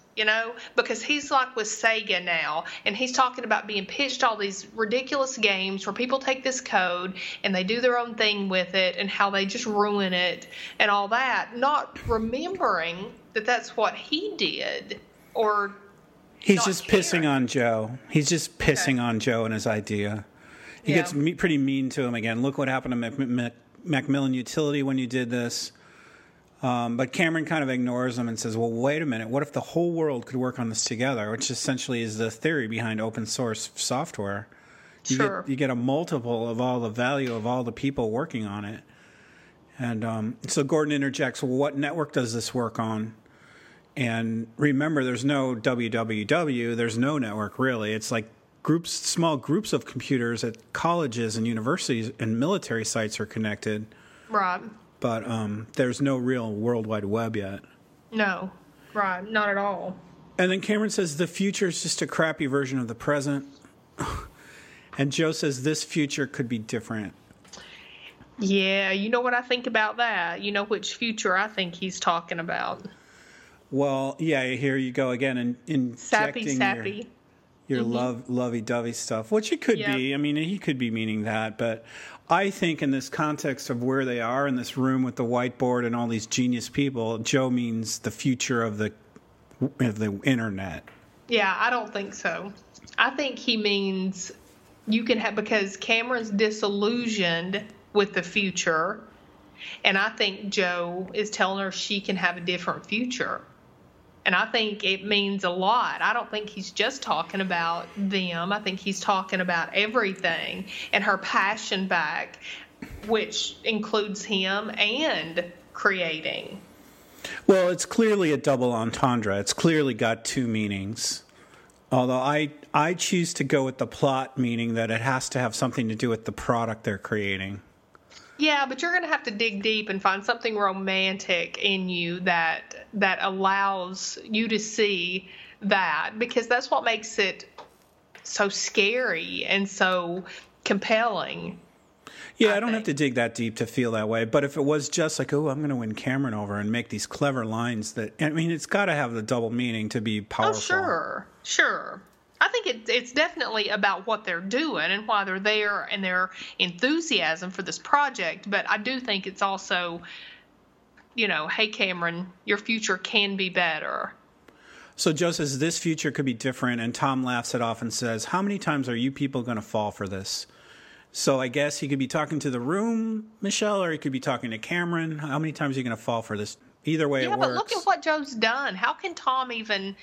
because he's like with Sega now, and he's talking about being pitched all these ridiculous games where people take this code and they do their own thing with it and how they just ruin it and all that, not remembering that that's what he did or he's just caring. Pissing on Joe. He's just pissing on Joe and his idea. He gets pretty mean to him again. Look what happened to Macmillan Utility when you did this. But Cameron kind of ignores him and says, well, wait a minute. What if the whole world could work on this together, which essentially is the theory behind open source software. You get a multiple of all the value of all the people working on it. And so Gordon interjects, well, what network does this work on? And remember, there's no www. There's no network, really. It's like small groups of computers at colleges and universities and military sites are connected. Right. But there's no real World Wide Web yet. No. Right. Not at all. And then Cameron says the future is just a crappy version of the present. And Joe says this future could be different. Yeah. You know what I think about that? You know which future I think he's talking about. Well, yeah, here you go again. And sappy. Your lovey-dovey stuff, which it could be. I mean, he could be meaning that. But I think in this context of where they are in this room with the whiteboard and all these genius people, Joe means the future of the internet. Yeah, I don't think so. I think he means you can have, because Cameron's disillusioned with the future, and I think Joe is telling her she can have a different future. And I think it means a lot. I don't think he's just talking about them. I think he's talking about everything and her passion back, which includes him and creating. Well, it's clearly a double entendre. It's clearly got two meanings. Although I choose to go with the plot meaning that it has to have something to do with the product they're creating. Yeah, but you're going to have to dig deep and find something romantic in you that allows you to see that, because that's what makes it so scary and so compelling. Yeah, I don't have to dig that deep to feel that way. But if it was just like, oh, I'm going to win Cameron over and make these clever lines that, I mean, it's got to have the double meaning to be powerful. Oh, sure, sure. I think it's definitely about what they're doing and why they're there and their enthusiasm for this project. But I do think it's also, you know, hey, Cameron, your future can be better. So Joe says this future could be different, and Tom laughs it off and says, how many times are you people going to fall for this? So I guess he could be talking to the room, Michelle, or he could be talking to Cameron. How many times are you going to fall for this? Either way, it works. Yeah, but look at what Joe's done. How can Tom even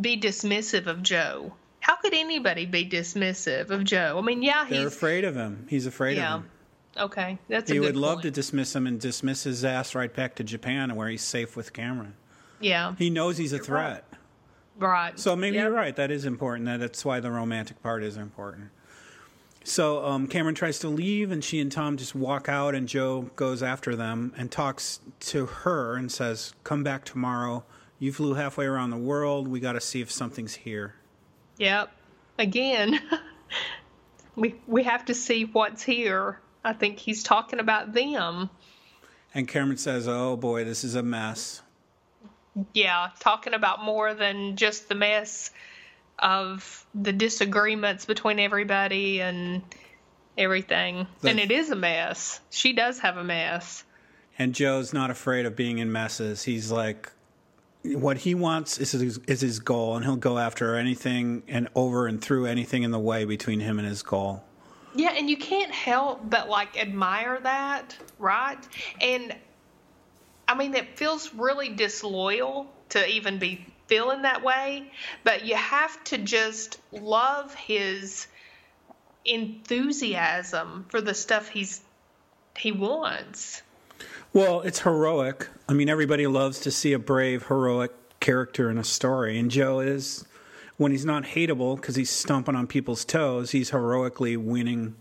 be dismissive of Joe? How could anybody be dismissive of Joe? I mean, yeah, they're afraid of him. He's afraid of him. Okay, that's a good point. He would love to dismiss him and dismiss his ass right back to Japan where he's safe with Cameron. Yeah. He knows he's a threat. Right. Right. So maybe you're right. That is important. That's why the romantic part is important. So Cameron tries to leave, and she and Tom just walk out, and Joe goes after them and talks to her and says, come back tomorrow. You flew halfway around the world. We got to see if something's here. Yep. Again, we have to see what's here. I think he's talking about them. And Cameron says, oh, boy, this is a mess. Yeah, talking about more than just the mess of the disagreements between everybody and everything. And it is a mess. She does have a mess. And Joe's not afraid of being in messes. He's like, what he wants is his goal, and he'll go after anything and over and through anything in the way between him and his goal. Yeah, and you can't help but, like, admire that, right? And I mean, it feels really disloyal to even be feeling that way, but you have to just love his enthusiasm for the stuff he wants. Well, it's heroic. I mean, everybody loves to see a brave, heroic character in a story, and Joe is, when he's not hateable because he's stomping on people's toes, he's heroically winning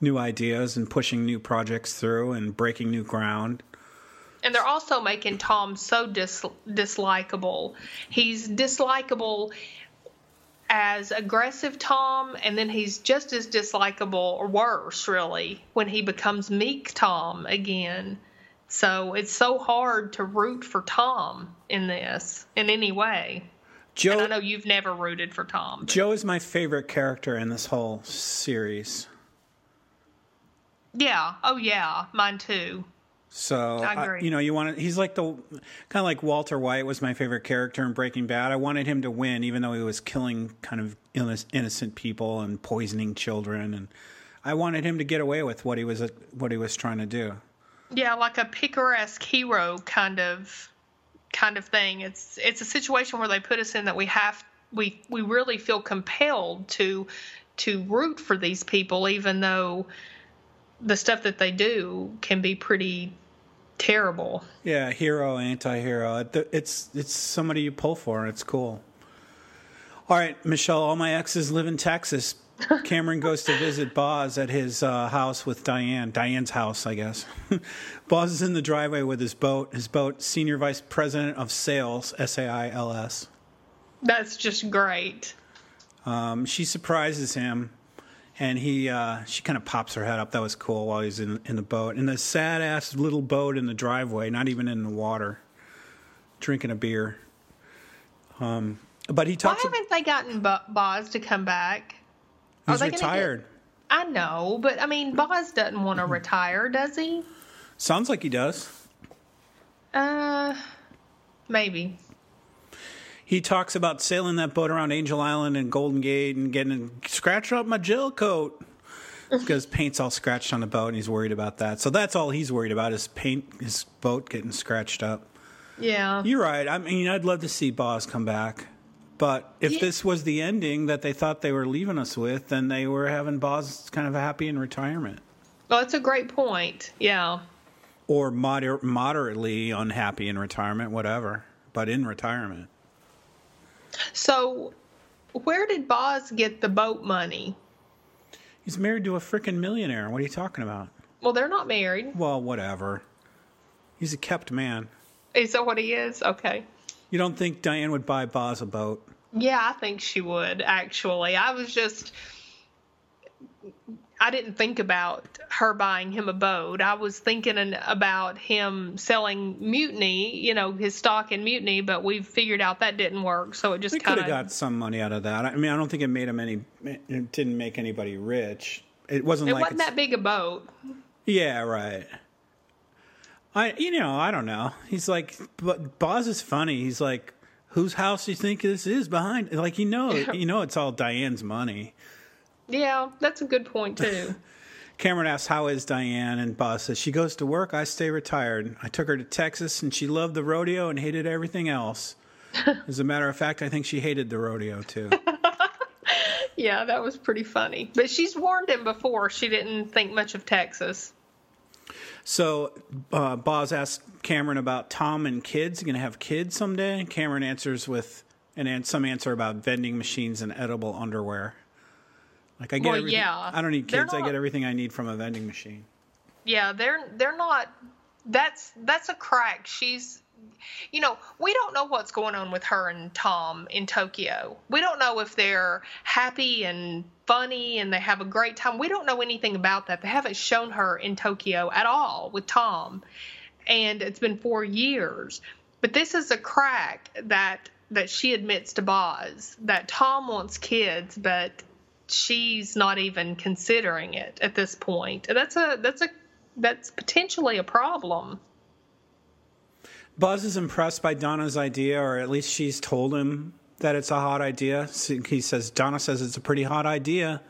new ideas and pushing new projects through and breaking new ground. And they're also making Tom so dislikable. He's dislikable as aggressive Tom, and then he's just as dislikable, or worse, really, when he becomes meek Tom again. So it's so hard to root for Tom in this, in any way. Joe, and I know you've never rooted for Tom. Joe is my favorite character in this whole series. Yeah. Oh, yeah. Mine, too. So, he's like kind of like Walter White was my favorite character in Breaking Bad. I wanted him to win, even though he was killing kind of innocent people and poisoning children. And I wanted him to get away with what he was trying to do. Yeah. Like a picaresque hero kind of thing. It's a situation where they put us in that we really feel compelled to root for these people, even though the stuff that they do can be pretty terrible. Yeah, hero, anti-hero. It's somebody you pull for, and it's cool. All right, Michelle, all my exes live in Texas. Cameron goes to visit Boz at his house with Diane. Diane's house, I guess. Boz is in the driveway with his boat. His boat, Senior Vice President of Sales, SAILS. That's just great. She surprises him. And she kind of pops her head up. That was cool while he's in the boat. And the sad-ass little boat in the driveway, not even in the water, drinking a beer. But he talks... Why haven't they gotten Boz to come back? He's retired. I know, but, I mean, Boz doesn't want to retire, does he? Sounds like he does. Maybe. He talks about sailing that boat around Angel Island and Golden Gate and getting scratched up my Jill coat because paint's all scratched on the boat and he's worried about that. So that's all he's worried about is paint, his boat getting scratched up. Yeah. You're right. I mean, I'd love to see Boz come back. But if this was the ending that they thought they were leaving us with, then they were having Boz kind of happy in retirement. Well, that's a great point. Yeah. Or moderately unhappy in retirement, whatever, but in retirement. So where did Boz get the boat money? He's married to a freaking millionaire. What are you talking about? Well, they're not married. Well, whatever. He's a kept man. Is that what he is? Okay. You don't think Diane would buy Boz a boat? Yeah, I think she would, actually. I didn't think about her buying him a boat. I was thinking about him selling Mutiny, his stock in Mutiny, but we figured out that didn't work, so it just kind of... could have got some money out of that. I mean, I don't think it made him it didn't make anybody rich. It wasn't that big a boat. Yeah, right. I don't know. He's like, but Boz is funny. He's like, whose house do you think this is behind? Like, it's all Diane's money. Yeah, that's a good point, too. Cameron asks, how is Diane? And Boz says, she goes to work, I stay retired. I took her to Texas, and she loved the rodeo and hated everything else. As a matter of fact, I think she hated the rodeo, too. Yeah, that was pretty funny. But she's warned him before. She didn't think much of Texas. So Boz asked Cameron about Tom and kids. Are you going to have kids someday? Cameron answers with some answer about vending machines and edible underwear. Like, I get everything. Yeah. I don't need kids. I get everything I need from a vending machine. Yeah, they're not. That's a crack. She's, we don't know what's going on with her and Tom in Tokyo. We don't know if they're happy and funny and they have a great time. We don't know anything about that. They haven't shown her in Tokyo at all with Tom, and it's been 4 years. But this is a crack that she admits to Boz, that Tom wants kids, but she's not even considering it at this point. That's potentially a problem. Boz is impressed by Donna's idea, or at least she's told him that it's a hot idea. He says, Donna says it's a pretty hot idea.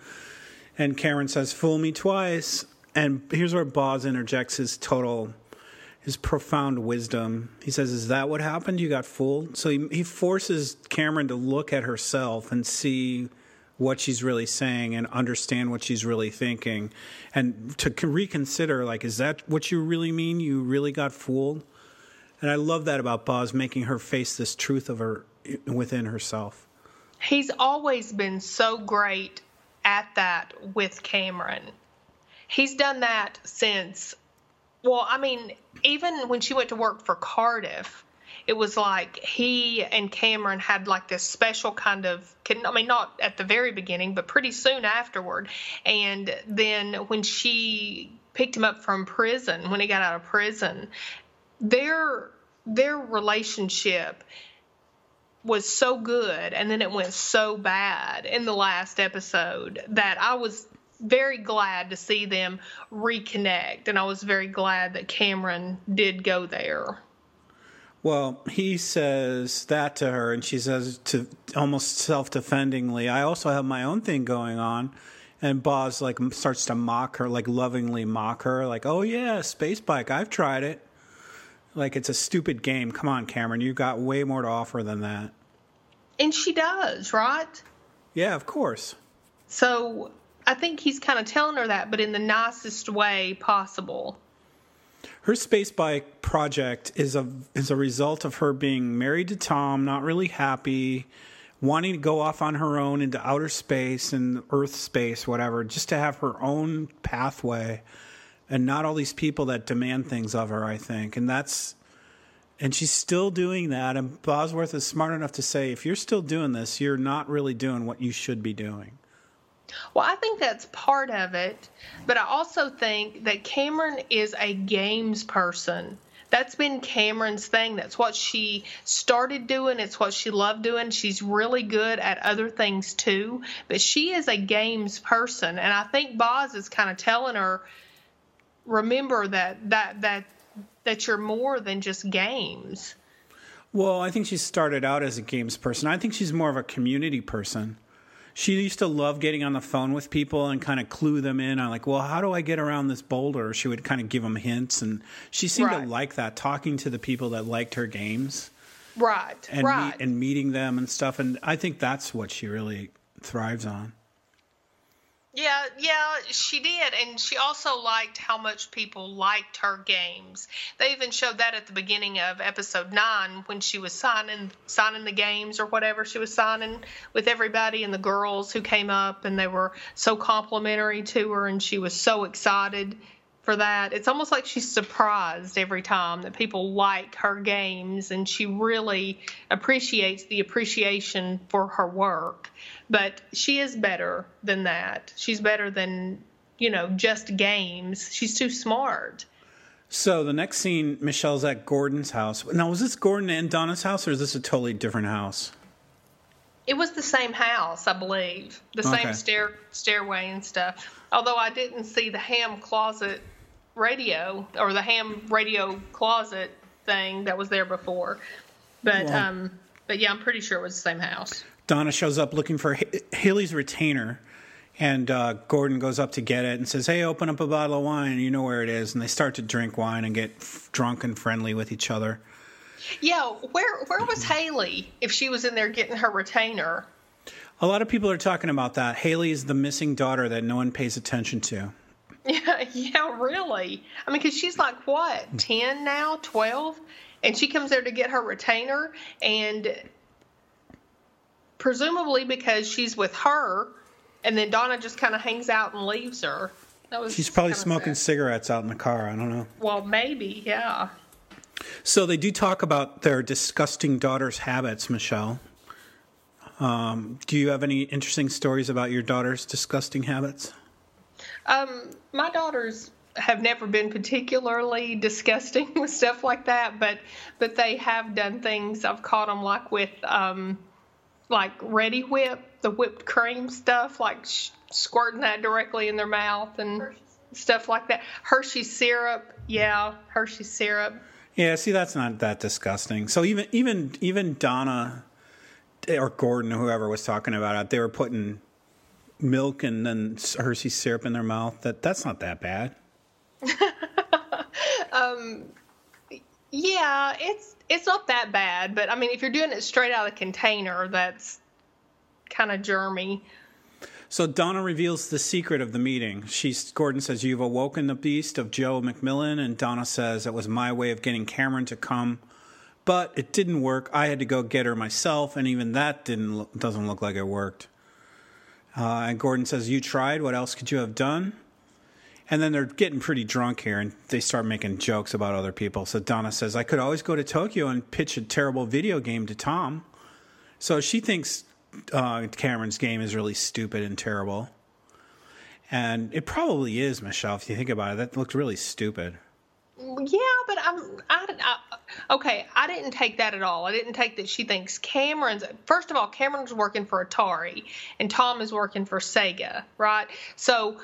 And Cameron says, fool me twice. And here's where Boz interjects his profound wisdom. He says, is that what happened? You got fooled? So he forces Cameron to look at herself and see what she's really saying and understand what she's really thinking, and to reconsider, like, is that what you really mean? You really got fooled? And I love that about Boz, making her face this truth of her within herself. He's always been so great at that with Cameron. He's done that since, even when she went to work for Cardiff, it was like he and Cameron had like this special kind of, not at the very beginning, but pretty soon afterward. And then when she picked him up from prison, when he got out of prison, their relationship was so good. And then it went so bad in the last episode that I was very glad to see them reconnect. And I was very glad that Cameron did go there. Well, he says that to her, and she says, to almost self-defendingly, I also have my own thing going on. And Boz like starts to mock her, like lovingly mock her, like, oh yeah, space bike, I've tried it. Like, it's a stupid game. Come on, Cameron, you've got way more to offer than that. And she does, right? Yeah, of course. So I think he's kind of telling her that, but in the nicest way possible. Her space bike project is a result of her being married to Tom, not really happy, wanting to go off on her own into outer space and Earth space, whatever, just to have her own pathway and not all these people that demand things of her, I think. And she's still doing that. And Bosworth is smart enough to say, if you're still doing this, you're not really doing what you should be doing. Well, I think that's part of it, but I also think that Cameron is a games person. That's been Cameron's thing. That's what she started doing. It's what she loved doing. She's really good at other things, too, but she is a games person, and I think Boz is kind of telling her, remember that you're more than just games. Well, I think she started out as a games person. I think she's more of a community person. She used to love getting on the phone with people and kind of clue them in on, like, well, how do I get around this boulder? She would kind of give them hints, and she seemed to like that, talking to the people that liked her games. And meeting them and stuff. And I think that's what she really thrives on. Yeah, she did. And she also liked how much people liked her games. They even showed that at the beginning of episode 9 when she was signing the games or whatever she was signing with everybody, and the girls who came up, and they were so complimentary to her, and she was so excited for that. It's almost like she's surprised every time that people like her games, and she really appreciates the appreciation for her work. But she is better than that. She's better than, you know, just games. She's too smart. So the next scene, Michelle's at Gordon's house. Now, was this Gordon and Donna's house, or is this a totally different house? It was the same house, I believe. The same stairway and stuff. Although I didn't see the ham closet radio, or the ham radio closet thing that was there before, but yeah, I'm pretty sure it was the same house. Donna shows up looking for Haley's retainer, and Gordon goes up to get it and says, "Hey, open up a bottle of wine. You know where it is." And they start to drink wine and get drunk and friendly with each other. Yeah, where was Haley if she was in there getting her retainer? A lot of people are talking about that. Haley is the missing daughter that no one pays attention to. Yeah, really. I mean, because she's like, what, 10 now, 12? And she comes there to get her retainer, and presumably because she's with her, and then Donna just kind of hangs out and leaves her. She's probably smoking cigarettes out in the car. I don't know. Well, maybe, yeah. So they do talk about their disgusting daughter's habits, Michelle. Do you have any interesting stories about your daughter's disgusting habits? My daughters have never been particularly disgusting with stuff like that, but they have done things. I've caught them like with like Ready Whip, the whipped cream stuff, like squirting that directly in their mouth and stuff like that. Hershey's syrup, yeah, Hershey's syrup. Yeah, see, that's not that disgusting. So even Donna or Gordon, whoever was talking about it, they were putting milk and then Hershey syrup in their mouth. That's not that bad. Yeah, it's not that bad. But, I mean, if you're doing it straight out of the container, that's kind of germy. So Donna reveals the secret of the meeting. Gordon says, "You've awoken the beast of Joe McMillan," and Donna says, "It was my way of getting Cameron to come, but it didn't work. I had to go get her myself, and even that doesn't look like it worked." And Gordon says, "You tried. What else could you have done?" And then they're getting pretty drunk here, and they start making jokes about other people. So Donna says, "I could always go to Tokyo and pitch a terrible video game to Tom." So she thinks Cameron's game is really stupid and terrible, and it probably is, Michelle, if you think about it. That looked really stupid. Yeah, but I didn't take that at all. I didn't take that she thinks Cameron's, first of all, Cameron's working for Atari and Tom is working for Sega, right? So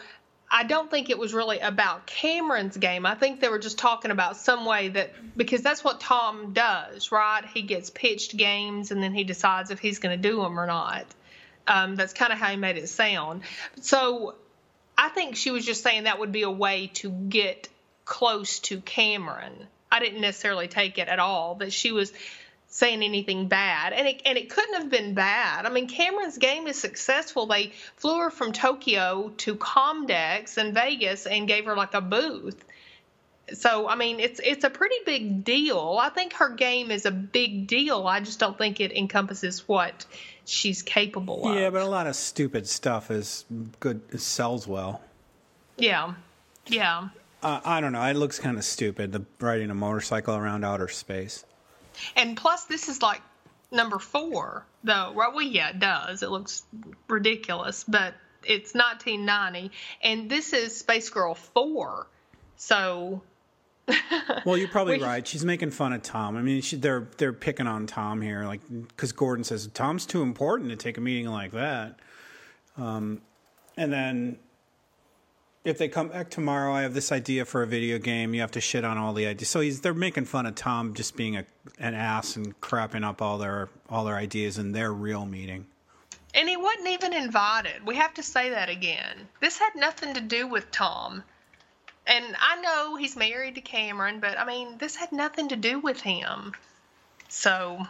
I don't think it was really about Cameron's game. I think they were just talking about some way that, because that's what Tom does, right? He gets pitched games and then he decides if he's going to do them or not. That's kind of how he made it sound. So I think she was just saying that would be a way to get close to Cameron. I didn't necessarily take it at all that she was saying anything bad, and it couldn't have been bad. I mean, Cameron's game is successful. They flew her from Tokyo to Comdex in Vegas and gave her like a booth. So, I mean, it's a pretty big deal. I think her game is a big deal. I just don't think it encompasses what she's capable of. Yeah, but a lot of stupid stuff is good. It sells well. Yeah. I don't know. It looks kind of stupid, the riding a motorcycle around outer space. And plus, this is like number 4, though, right? Well, yeah, it does. It looks ridiculous, but it's 1990, and this is Space Girl 4, so... Well, you're probably right. She's making fun of Tom. I mean, they're picking on Tom here, like, because Gordon says, Tom's too important to take a meeting like that. And then if they come back tomorrow, I have this idea for a video game. You have to shit on all the ideas. So they're making fun of Tom just being an ass and crapping up all their ideas in their real meeting. And he wasn't even invited. We have to say that again. This had nothing to do with Tom. And I know he's married to Cameron, but, I mean, this had nothing to do with him. So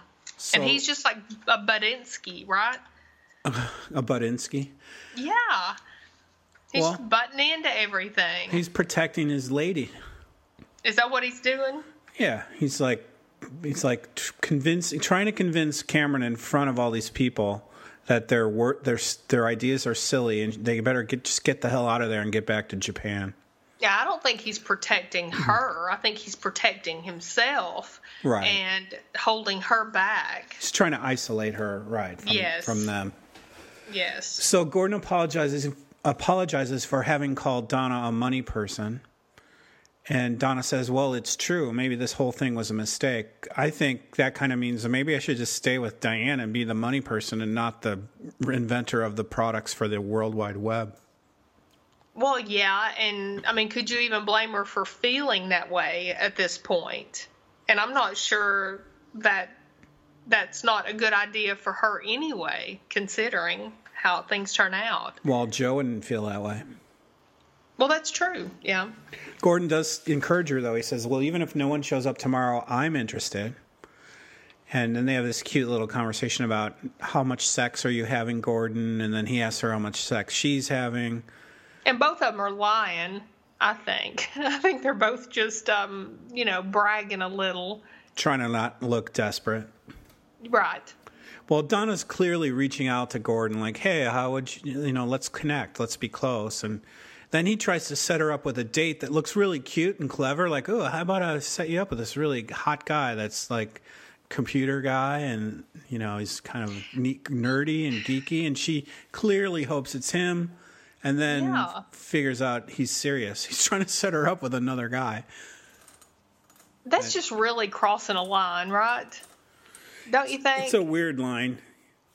and he's just like a Budinsky, right? A Budinsky? Yeah. He's just butting into everything. He's protecting his lady. Is that what he's doing? Yeah. He's like trying to convince Cameron in front of all these people that their ideas are silly and they better just get the hell out of there and get back to Japan. Yeah, I don't think he's protecting her. I think he's protecting himself, right, and holding her back. He's trying to isolate her, right, from them. Yes. So Gordon apologizes for having called Donna a money person, and Donna says, well, it's true. Maybe this whole thing was a mistake. I think that kind of means maybe I should just stay with Diane and be the money person and not the inventor of the products for the World Wide Web. Well, yeah, and, I mean, could you even blame her for feeling that way at this point? And I'm not sure that that's not a good idea for her anyway, considering how things turn out. Well, Joe didn't feel that way. Well, that's true, yeah. Gordon does encourage her, though. He says, well, even if no one shows up tomorrow, I'm interested. And then they have this cute little conversation about how much sex are you having, Gordon? And then he asks her how much sex she's having. And both of them are lying, I think. I think they're both just, bragging a little. Trying to not look desperate. Right. Well, Donna's clearly reaching out to Gordon like, hey, how would you, let's connect. Let's be close. And then he tries to set her up with a date that looks really cute and clever. Like, oh, how about I set you up with this really hot guy that's like computer guy and, he's kind of nerdy and geeky. And she clearly hopes it's him. And then figures out he's serious. He's trying to set her up with another guy. That's just really crossing a line, right? Don't you think? It's a weird line.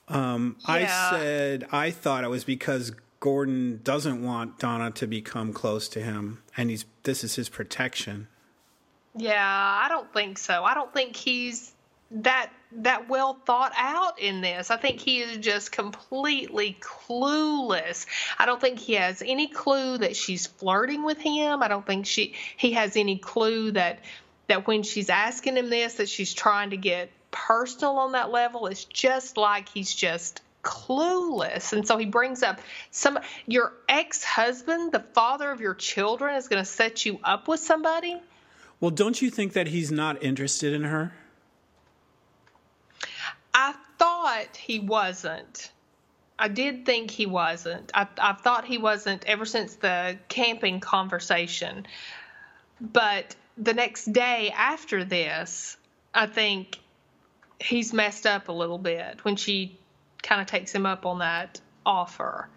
I thought it was because Gordon doesn't want Donna to become close to him. And this is his protection. Yeah, I don't think so. I don't think he's that well thought out in this. I think he is just completely clueless. I don't think he has any clue that she's flirting with him. I don't think he has any clue that when she's asking him this, that she's trying to get personal on that level. It's just like he's just clueless. And so he brings up your ex-husband, the father of your children, is going to set you up with somebody. Well, don't you think that he's not interested in her? I thought he wasn't. I did think he wasn't. I thought he wasn't ever since the camping conversation. But the next day after this, I think he's messed up a little bit when she kind of takes him up on that offer.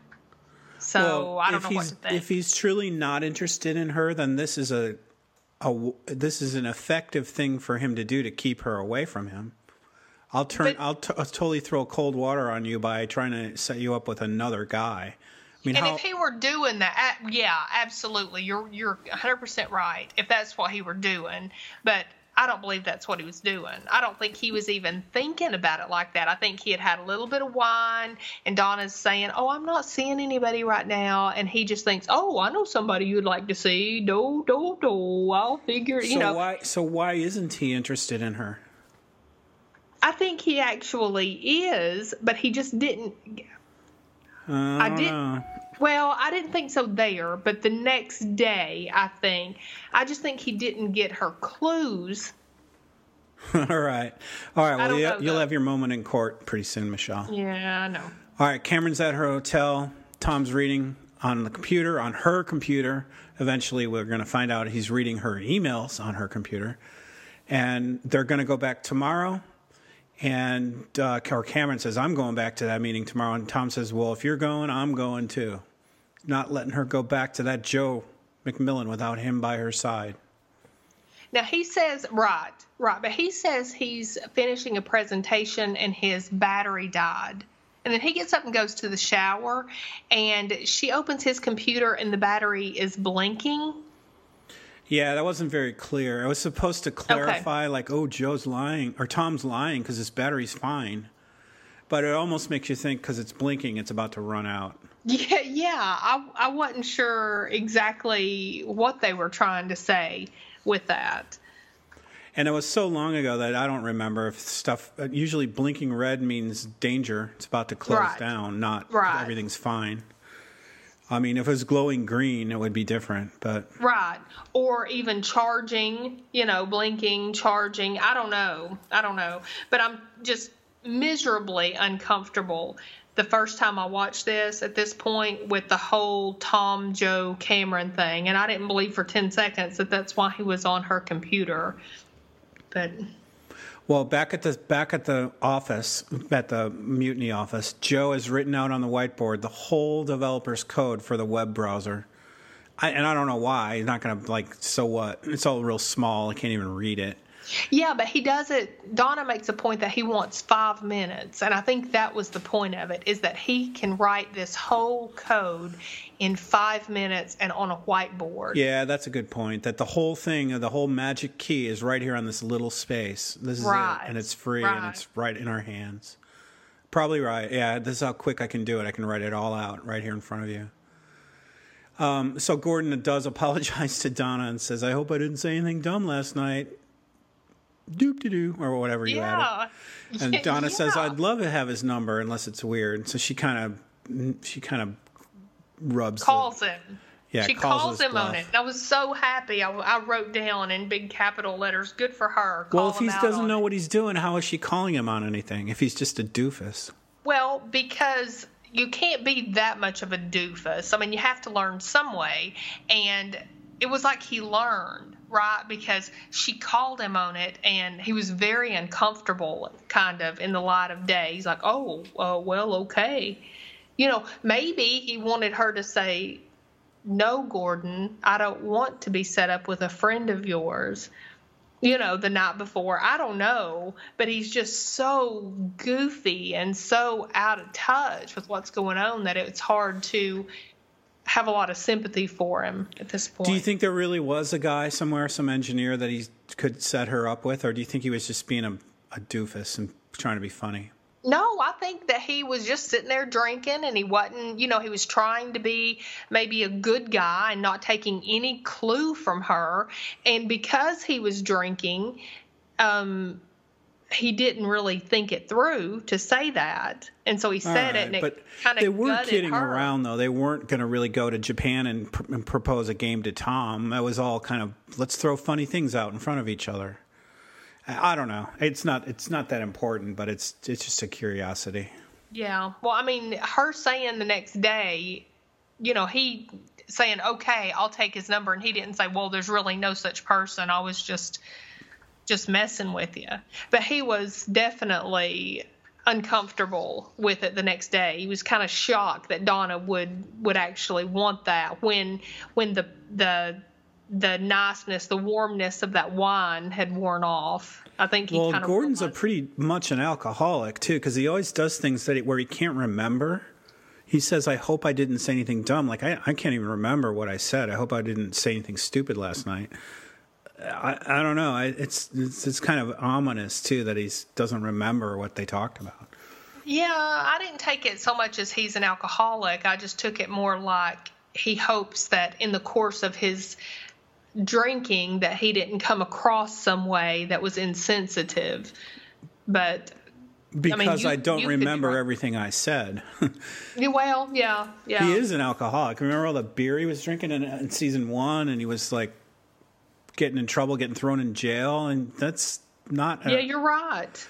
So I don't know what to think. If he's truly not interested in her, then this is an effective thing for him to do to keep her away from him. I'll totally throw cold water on you by trying to set you up with another guy. I mean, if he were doing that, yeah, absolutely. You're 100% right if that's what he were doing. But I don't believe that's what he was doing. I don't think he was even thinking about it like that. I think he had a little bit of wine, and Donna's saying, oh, I'm not seeing anybody right now. And he just thinks, oh, I know somebody you'd like to see. Do. I'll figure it, . Why isn't he interested in her? I think he actually is, but he just didn't. I didn't think so there, but the next day, I just think he didn't get her clues. All right. Well, you'll have your moment in court pretty soon, Michelle. Yeah, I know. All right. Cameron's at her hotel. Tom's reading on her computer. Eventually, we're going to find out he's reading her emails on her computer, and they're going to go back tomorrow. And Cameron says, I'm going back to that meeting tomorrow. And Tom says, well, if you're going, I'm going too. Not letting her go back to that Joe McMillan without him by her side. Now, he says, right. But he says he's finishing a presentation and his battery died. And then he gets up and goes to the shower, and she opens his computer, and the battery is blinking. Yeah, that wasn't very clear. I was supposed to clarify, like, oh, Joe's lying, or Tom's lying because his battery's fine. But it almost makes you think because it's blinking, it's about to run out. Yeah, I wasn't sure exactly what they were trying to say with that. And it was so long ago that I don't remember if stuff... Usually blinking red means danger. It's about to close down, not everything's fine. I mean, if it was glowing green, it would be different, but... Right. Or even charging, you know, blinking, charging. I don't know. But I'm just miserably uncomfortable the first time I watched this at this point with the whole Tom, Joe, Cameron thing. And I didn't believe for 10 seconds that that's why he was on her computer. But well, back at the office, at the Mutiny office, Joe has written out on the whiteboard the whole developer's code for the web browser. I don't know why. He's not going to, like, so what? It's all real small. I can't even read it. Yeah, but he does it. Donna makes a point that he wants 5 minutes, and I think that was the point of it, is that he can write this whole code in 5 minutes and on a whiteboard. Yeah, that's a good point, that the whole thing, the whole magic key is right here on this little space. This is it, and it's free, and it's right in our hands. Probably right. Yeah, this is how quick I can do it. I can write it all out right here in front of you. So Gordon does apologize to Donna and says, I hope I didn't say anything dumb last night. Doop-de-doo, or whatever you added. And Donna says, I'd love to have his number unless it's weird. So she kind of rubs him. Yeah, she calls him on it. And I was so happy. I wrote down in big capital letters, good for her. Well, if he doesn't know what he's doing, how is she calling him on anything if he's just a doofus? Well, because you can't be that much of a doofus. I mean, you have to learn some way. And it was like he learned. Right, because she called him on it, and he was very uncomfortable, kind of, in the light of day. He's like, oh, well, okay. You know, maybe he wanted her to say, no, Gordon, I don't want to be set up with a friend of yours, you know, the night before. I don't know, but he's just so goofy and so out of touch with what's going on that it's hard to have a lot of sympathy for him at this point. Do you think there really was a guy somewhere, some engineer that he could set her up with, or do you think he was just being a doofus and trying to be funny? No, I think that he was just sitting there drinking, and he wasn't, you know, he was trying to be maybe a good guy and not taking any clue from her. And because he was drinking, he didn't really think it through to say that. And so he said it, and it kind of gutted her. They weren't kidding around, though. They weren't going to really go to Japan and propose a game to Tom. That was all kind of, let's throw funny things out in front of each other. I don't know. It's not that important, but it's just a curiosity. Yeah. Well, I mean, her saying the next day, you know, he saying, okay, I'll take his number. And he didn't say, well, there's really no such person. I was just messing with you. But he was definitely uncomfortable with it the next day. He was kind of shocked that Donna would actually want that when the niceness, the warmness of that wine had worn off. I think he kind of... Well, Gordon's a pretty much an alcoholic, too, because he always does things that where he can't remember. He says, I hope I didn't say anything dumb. Like, I can't even remember what I said. I hope I didn't say anything stupid last night. I don't know. It's kind of ominous, too, that he doesn't remember what they talked about. Yeah, I didn't take it so much as he's an alcoholic. I just took it more like he hopes that in the course of his drinking that he didn't come across some way that was insensitive. But... because I mean, I don't remember everything I said. Well, yeah. He is an alcoholic. Remember all the beer he was drinking in season one, and he was like... getting in trouble, getting thrown in jail, and that's not... Yeah, you're right.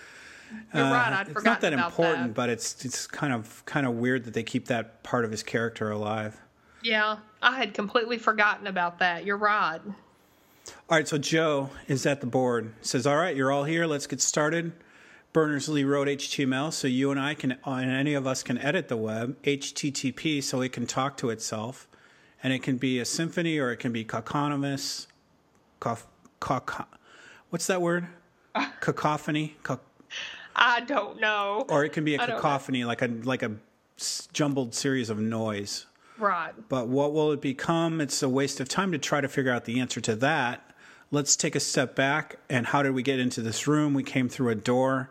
You're right. I'd forgotten about that. It's not that important, but it's kind of weird that they keep that part of his character alive. Yeah, I had completely forgotten about that. You're right. All right, so Joe is at the board. Says, all right, you're all here. Let's get started. Berners-Lee wrote HTML so you and I can, and any of us can edit the web. HTTP so it can talk to itself. And it can be a symphony or it can be cacophonous... What's that word? Cacophony? I don't know. Or it can be a cacophony, like a jumbled series of noise. Right. But what will it become? It's a waste of time to try to figure out the answer to that. Let's take a step back. And how did we get into this room? We came through a door.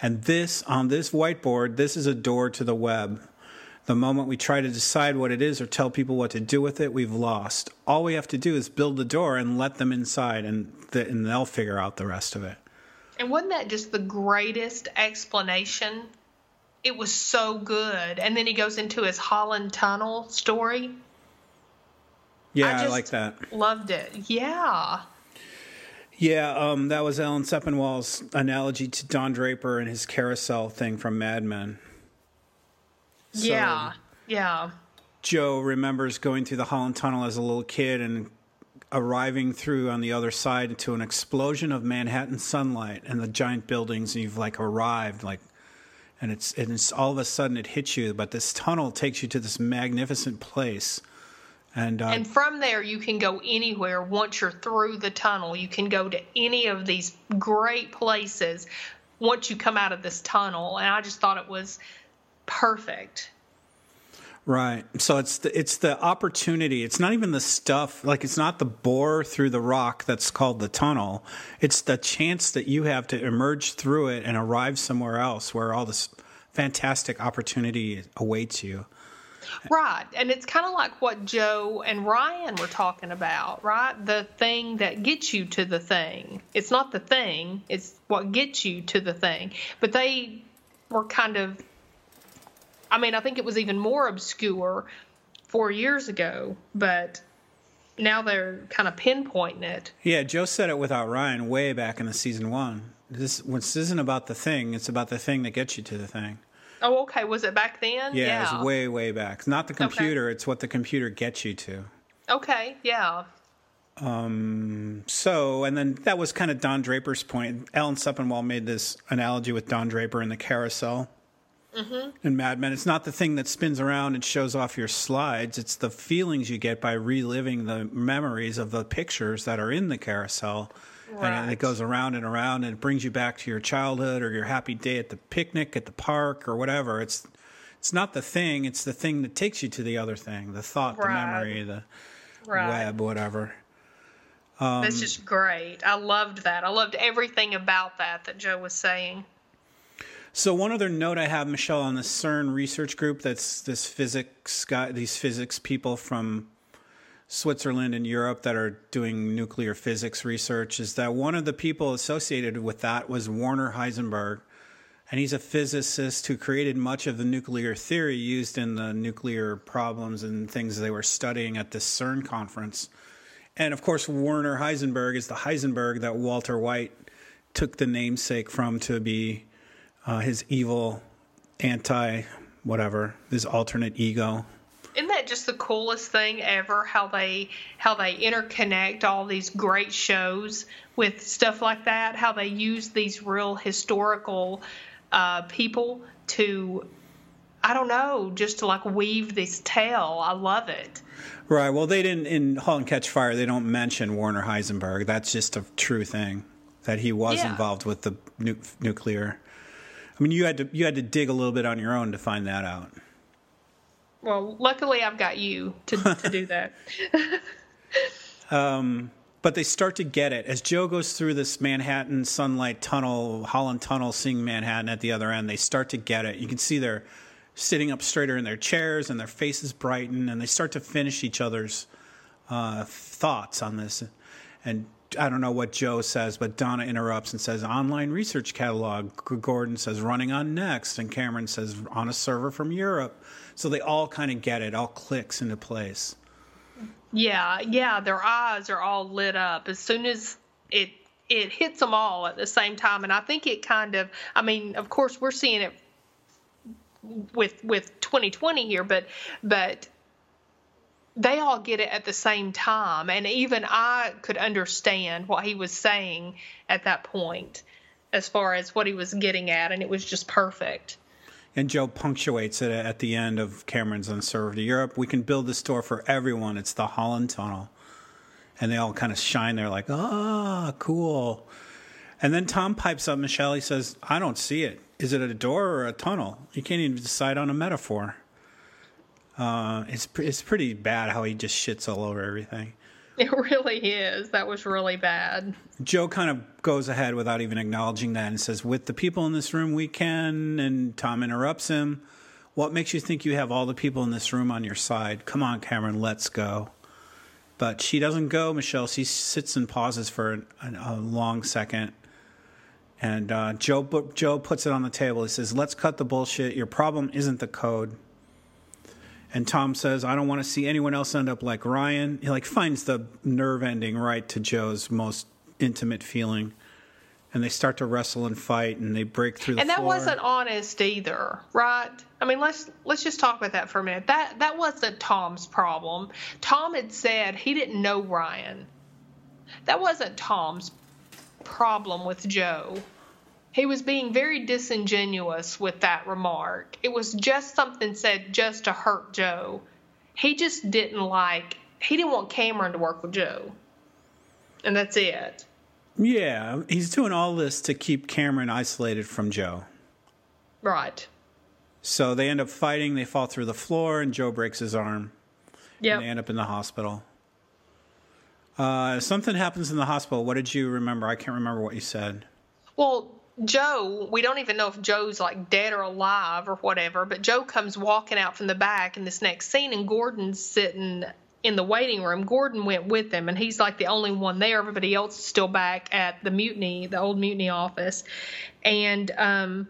And this, on this whiteboard, this is a door to the web. The moment we try to decide what it is or tell people what to do with it, we've lost. All we have to do is build the door and let them inside, and they'll figure out the rest of it. And wasn't that just the greatest explanation? It was so good. And then he goes into his Holland Tunnel story. Yeah, I like that. Loved it. Yeah. Yeah, that was Alan Sepinwall's analogy to Don Draper and his carousel thing from Mad Men. So yeah, yeah. Joe remembers going through the Holland Tunnel as a little kid and arriving through on the other side to an explosion of Manhattan sunlight and the giant buildings, and you've arrived, and it's all of a sudden it hits you. But this tunnel takes you to this magnificent place, and from there you can go anywhere. Once you're through the tunnel, you can go to any of these great places. Once you come out of this tunnel, and I just thought it was perfect. Right. So it's the opportunity. It's not even the stuff, it's not the bore through the rock that's called the tunnel. It's the chance that you have to emerge through it and arrive somewhere else where all this fantastic opportunity awaits you. Right. And it's kind of like what Joe and Ryan were talking about, right? The thing that gets you to the thing. It's not the thing. It's what gets you to the thing. But they were I think it was even more obscure 4 years ago, but now they're kind of pinpointing it. Yeah, Joe said it without Ryan way back in the season one. This isn't about the thing. It's about the thing that gets you to the thing. Oh, okay. Was it back then? Yeah. It was way, way back. It's not the computer. Okay. It's what the computer gets you to. Okay, yeah. And then that was kind of Don Draper's point. Alan Sepinwall made this analogy with Don Draper and the carousel. Mm-hmm. In Mad Men, it's not the thing that spins around and shows off your slides. It's the feelings you get by reliving the memories of the pictures that are in the carousel. Right. And it goes around and around, and it brings you back to your childhood or your happy day at the picnic, at the park, or whatever. It's not the thing. It's the thing that takes you to the other thing, the thought, right. The memory, the right. Web, whatever. That's just great. I loved that. I loved everything about that Joe was saying. So one other note I have, Michelle, on the CERN research group, that's this physics guy, these physics people from Switzerland and Europe that are doing nuclear physics research, is that one of the people associated with that was Werner Heisenberg. And he's a physicist who created much of the nuclear theory used in the nuclear problems and things they were studying at this CERN conference. And, of course, Werner Heisenberg is the Heisenberg that Walter White took the namesake from to be... his evil his alternate ego. Isn't that just the coolest thing ever, how they interconnect all these great shows with stuff like that, how they use these real historical people to, I don't know, just to weave this tale. I love it. Right. Well, they didn't, in Halt and Catch Fire, they don't mention Werner Heisenberg. That's just a true thing, that he was involved with the nuclear... you had to dig a little bit on your own to find that out. Well, luckily I've got you to do that. But they start to get it. As Joe goes through this Manhattan sunlight tunnel, Holland Tunnel, seeing Manhattan at the other end, they start to get it. You can see they're sitting up straighter in their chairs and their faces brighten, and they start to finish each other's thoughts on this. And I don't know what Joe says, but Donna interrupts and says, online research catalog. Gordon says, running on Next. And Cameron says, on a server from Europe. So they all kind of get it. All clicks into place. Yeah. Their eyes are all lit up as soon as it hits them all at the same time. And I think it kind of, of course, we're seeing it with 2020 here, but they all get it at the same time, and even I could understand what he was saying at that point as far as what he was getting at, and it was just perfect. And Joe punctuates it at the end of Cameron's On Server to Europe. We can build this door for everyone. It's the Holland Tunnel. And they all kind of shine there like, ah, cool. And then Tom pipes up Michelle. He says, I don't see it. Is it a door or a tunnel? You can't even decide on a metaphor. It's pretty bad how he just shits all over everything. It really is. That was really bad. Joe kind of goes ahead without even acknowledging that and says, with the people in this room, we can. And Tom interrupts him. What makes you think you have all the people in this room on your side? Come on, Cameron, let's go. But she doesn't go, Michelle. She sits and pauses for a long second. And Joe puts it on the table. He says, let's cut the bullshit. Your problem isn't the code. And Tom says, I don't want to see anyone else end up like Ryan. He finds the nerve ending right to Joe's most intimate feeling. And they start to wrestle and fight, and they break through the floor. And that wasn't honest either, right? I mean, let's just talk about that for a minute. That wasn't Tom's problem. Tom had said he didn't know Ryan. That wasn't Tom's problem with Joe. He was being very disingenuous with that remark. It was just something said just to hurt Joe. He just didn't want Cameron to work with Joe. And that's it. Yeah, he's doing all this to keep Cameron isolated from Joe. Right. So they end up fighting, they fall through the floor, and Joe breaks his arm. Yeah. And they end up in the hospital. Something happens in the hospital. What did you remember? I can't remember what you said. Well, Joe, we don't even know if Joe's dead or alive or whatever, but Joe comes walking out from the back in this next scene, and Gordon's sitting in the waiting room. Gordon went with him, and he's the only one there. Everybody else is still back at the old Mutiny office. And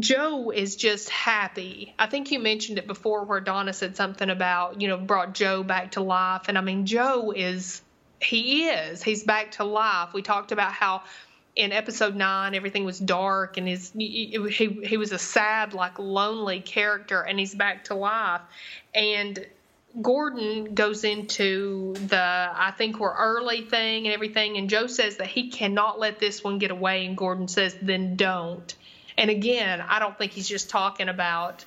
Joe is just happy. I think you mentioned it before where Donna said something about, brought Joe back to life. And I mean, Joe he's back to life. We talked about how in episode 9, everything was dark, and he was a sad, lonely character, and he's back to life. And Gordon goes into I think we're early thing and everything, and Joe says that he cannot let this one get away, and Gordon says, then don't. And again, I don't think he's just talking about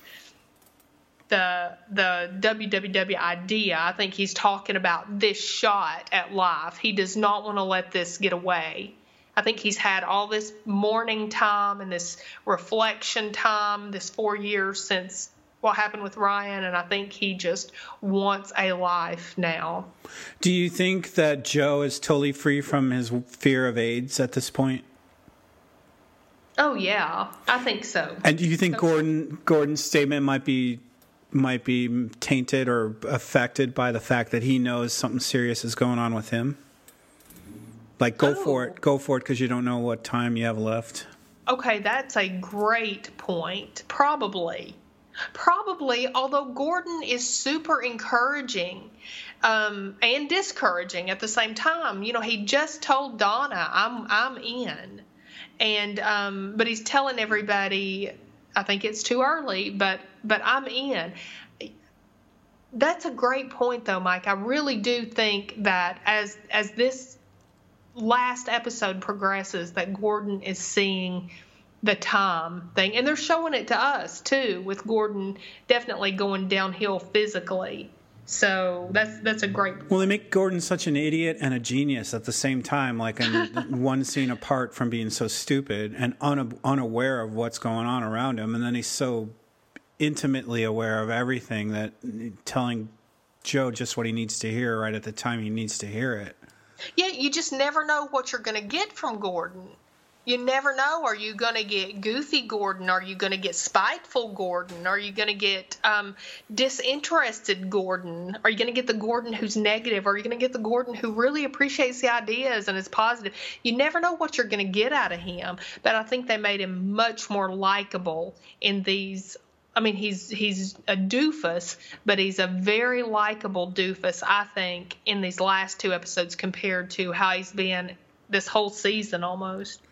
the WWW idea. I think he's talking about this shot at life. He does not want to let this get away. I think he's had all this mourning time and this reflection time, this 4 years since what happened with Ryan, and I think he just wants a life now. Do you think that Joe is totally free from his fear of AIDS at this point? Oh yeah, I think so. And do you think Gordon's statement might be tainted or affected by the fact that he knows something serious is going on with him? Go for it, because you don't know what time you have left. Okay, that's a great point. Probably, although Gordon is super encouraging and discouraging at the same time. He just told Donna, I'm in. And but he's telling everybody, I think it's too early, but I'm in. That's a great point, though, Mike. I really do think that as this last episode progresses, that Gordon is seeing the time thing, and they're showing it to us too, with Gordon definitely going downhill physically. So that's a great point. Well, they make Gordon such an idiot and a genius at the same time, in one scene apart from being so stupid and unaware of what's going on around him, and then he's so intimately aware of everything that telling Joe just what he needs to hear right at the time he needs to hear it. Yeah, you just never know what you're going to get from Gordon. You never know. Are you going to get goofy Gordon? Are you going to get spiteful Gordon? Are you going to get disinterested Gordon? Are you going to get the Gordon who's negative? Are you going to get the Gordon who really appreciates the ideas and is positive? You never know what you're going to get out of him. But I think they made him much more likable in these. I mean, he's a doofus, but he's a very likable doofus, I think, in these last 2 episodes compared to how he's been this whole season almost.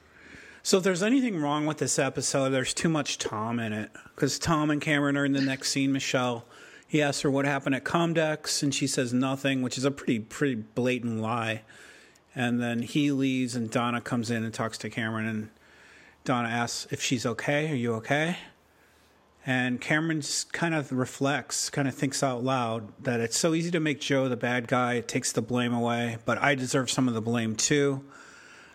So if there's anything wrong with this episode, there's too much Tom in it. Because Tom and Cameron are in the next scene. Michelle, he asks her what happened at Comdex, and she says nothing, which is a pretty blatant lie. And then he leaves, and Donna comes in and talks to Cameron. And Donna asks if she's okay. Are you okay? And Cameron kind of reflects, kind of thinks out loud that it's so easy to make Joe the bad guy. It takes the blame away. But I deserve some of the blame, too.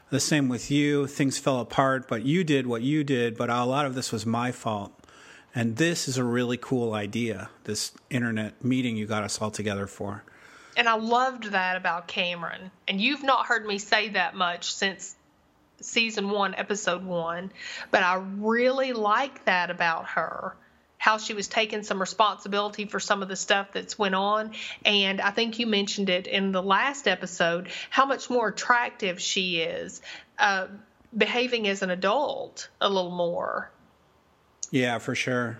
The same with you. Things fell apart, but you did what you did, but a lot of this was my fault. And this is a really cool idea, this internet meeting you got us all together for. And I loved that about Cameron. And you've not heard me say that much since season 1, episode 1. But I really like that about her, how she was taking some responsibility for some of the stuff that's went on. And I think you mentioned it in the last episode, how much more attractive she is, behaving as an adult a little more. Yeah, for sure.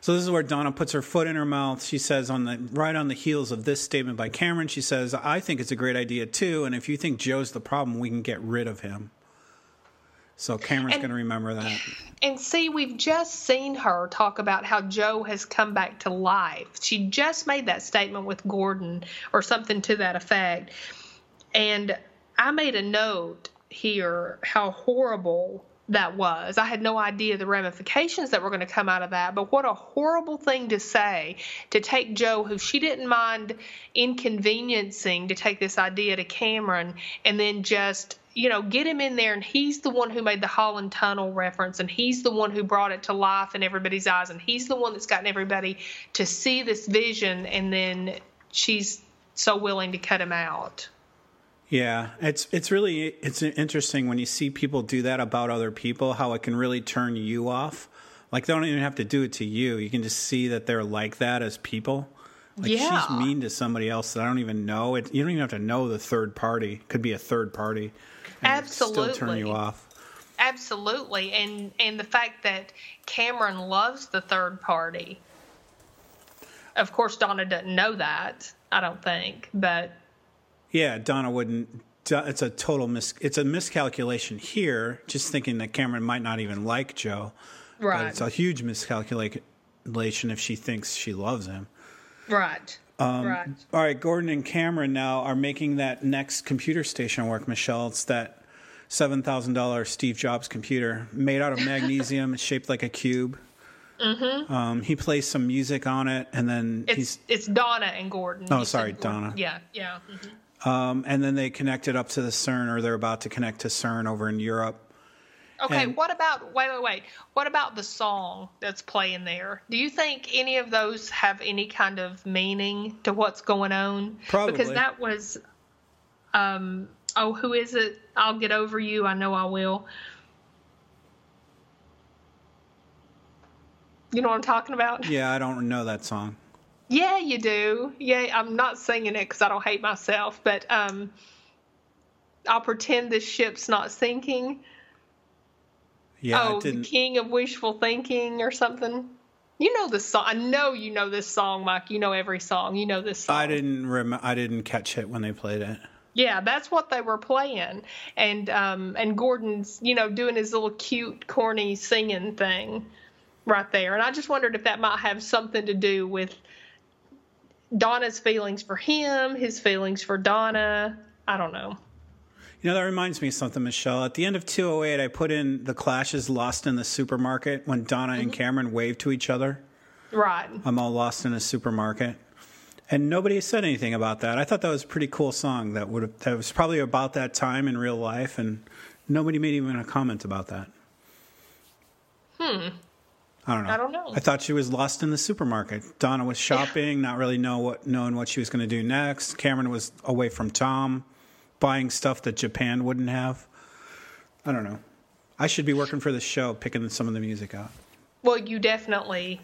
So this is where Donna puts her foot in her mouth. She says, right on the heels of this statement by Cameron, she says, I think it's a great idea too, and if you think Joe's the problem, we can get rid of him. So Cameron's going to remember that. And see, we've just seen her talk about how Joe has come back to life. She just made that statement with Gordon or something to that effect. And I made a note here how horrible that was. I had no idea the ramifications that were going to come out of that, but what a horrible thing to say, to take Joe, who she didn't mind inconveniencing, to take this idea to Cameron and then just, you know, get him in there, and he's the one who made the Holland Tunnel reference, and he's the one who brought it to life in everybody's eyes, and he's the one that's gotten everybody to see this vision, and then she's so willing to cut him out. Yeah, it's really interesting when you see people do that about other people, how it can really turn you off. Like, they don't even have to do it to you. You can just see that they're like that as people. Like, yeah. She's mean to somebody else that I don't even know. You don't even have to know the third party. Could be a third party. Absolutely. It'd still turn you off. Absolutely. And the fact that Cameron loves the third party. Of course, Donna doesn't know that, I don't think, but... Yeah, Donna wouldn't. It's a total It's a miscalculation here, just thinking that Cameron might not even like Joe. Right. But it's a huge miscalculation if she thinks she loves him. Right. Right. All right, Gordon and Cameron now are making that next computer station work, Michelle. It's that $7,000 Steve Jobs computer made out of magnesium. It's shaped like a cube. Mm-hmm. He plays some music on it, and then it's Donna and Gordon. Oh, sorry, Gordon. Donna. Yeah, yeah. Mm-hmm. And then they connect it up to the CERN, or they're about to connect to CERN over in Europe. Okay, and what about the song that's playing there? Do you think any of those have any kind of meaning to what's going on? Probably. Because that was, who is it? I'll Get Over You, I Know I Will. You know what I'm talking about? Yeah, I don't know that song. Yeah, you do. Yeah, I'm not singing it because I don't hate myself, but I'll pretend this ship's not sinking. Yeah, oh, the King of Wishful Thinking or something. You know this song. I know you know this song, Mike. You know every song. You know this song. I didn't catch it when they played it. Yeah, that's what they were playing, and Gordon's, you know, doing his little cute, corny singing thing right there. And I just wondered if that might have something to do with Donna's feelings for him, his feelings for Donna. I don't know. You know, that reminds me of something, Michelle. At the end of 208, I put in the Clash's Lost in the Supermarket when Donna and Cameron waved to each other. Right. I'm all lost in a supermarket. And nobody said anything about that. I thought that was a pretty cool song that was probably about that time in real life, and nobody made even a comment about that. I don't know. I thought she was lost in the supermarket. Donna was shopping, not really knowing what she was going to do next. Cameron was away from Tom, buying stuff that Japan wouldn't have. I don't know. I should be working for this show, picking some of the music out. Well, you definitely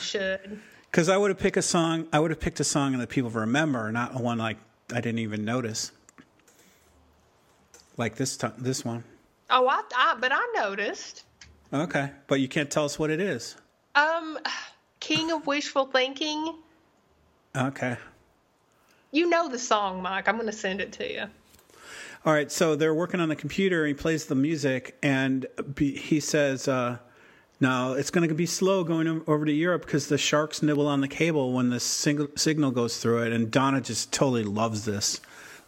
should. Because I would have picked a song. I would have picked a song that people remember, not one like I didn't even notice. Like this one. Oh, but I noticed. Okay, but you can't tell us what it is. King of Wishful Thinking. Okay. You know the song, Mike. I'm going to send it to you. All right, so they're working on the computer. He plays the music, and he says, now it's going to be slow going over to Europe because the sharks nibble on the cable when the signal goes through it, and Donna just totally loves this.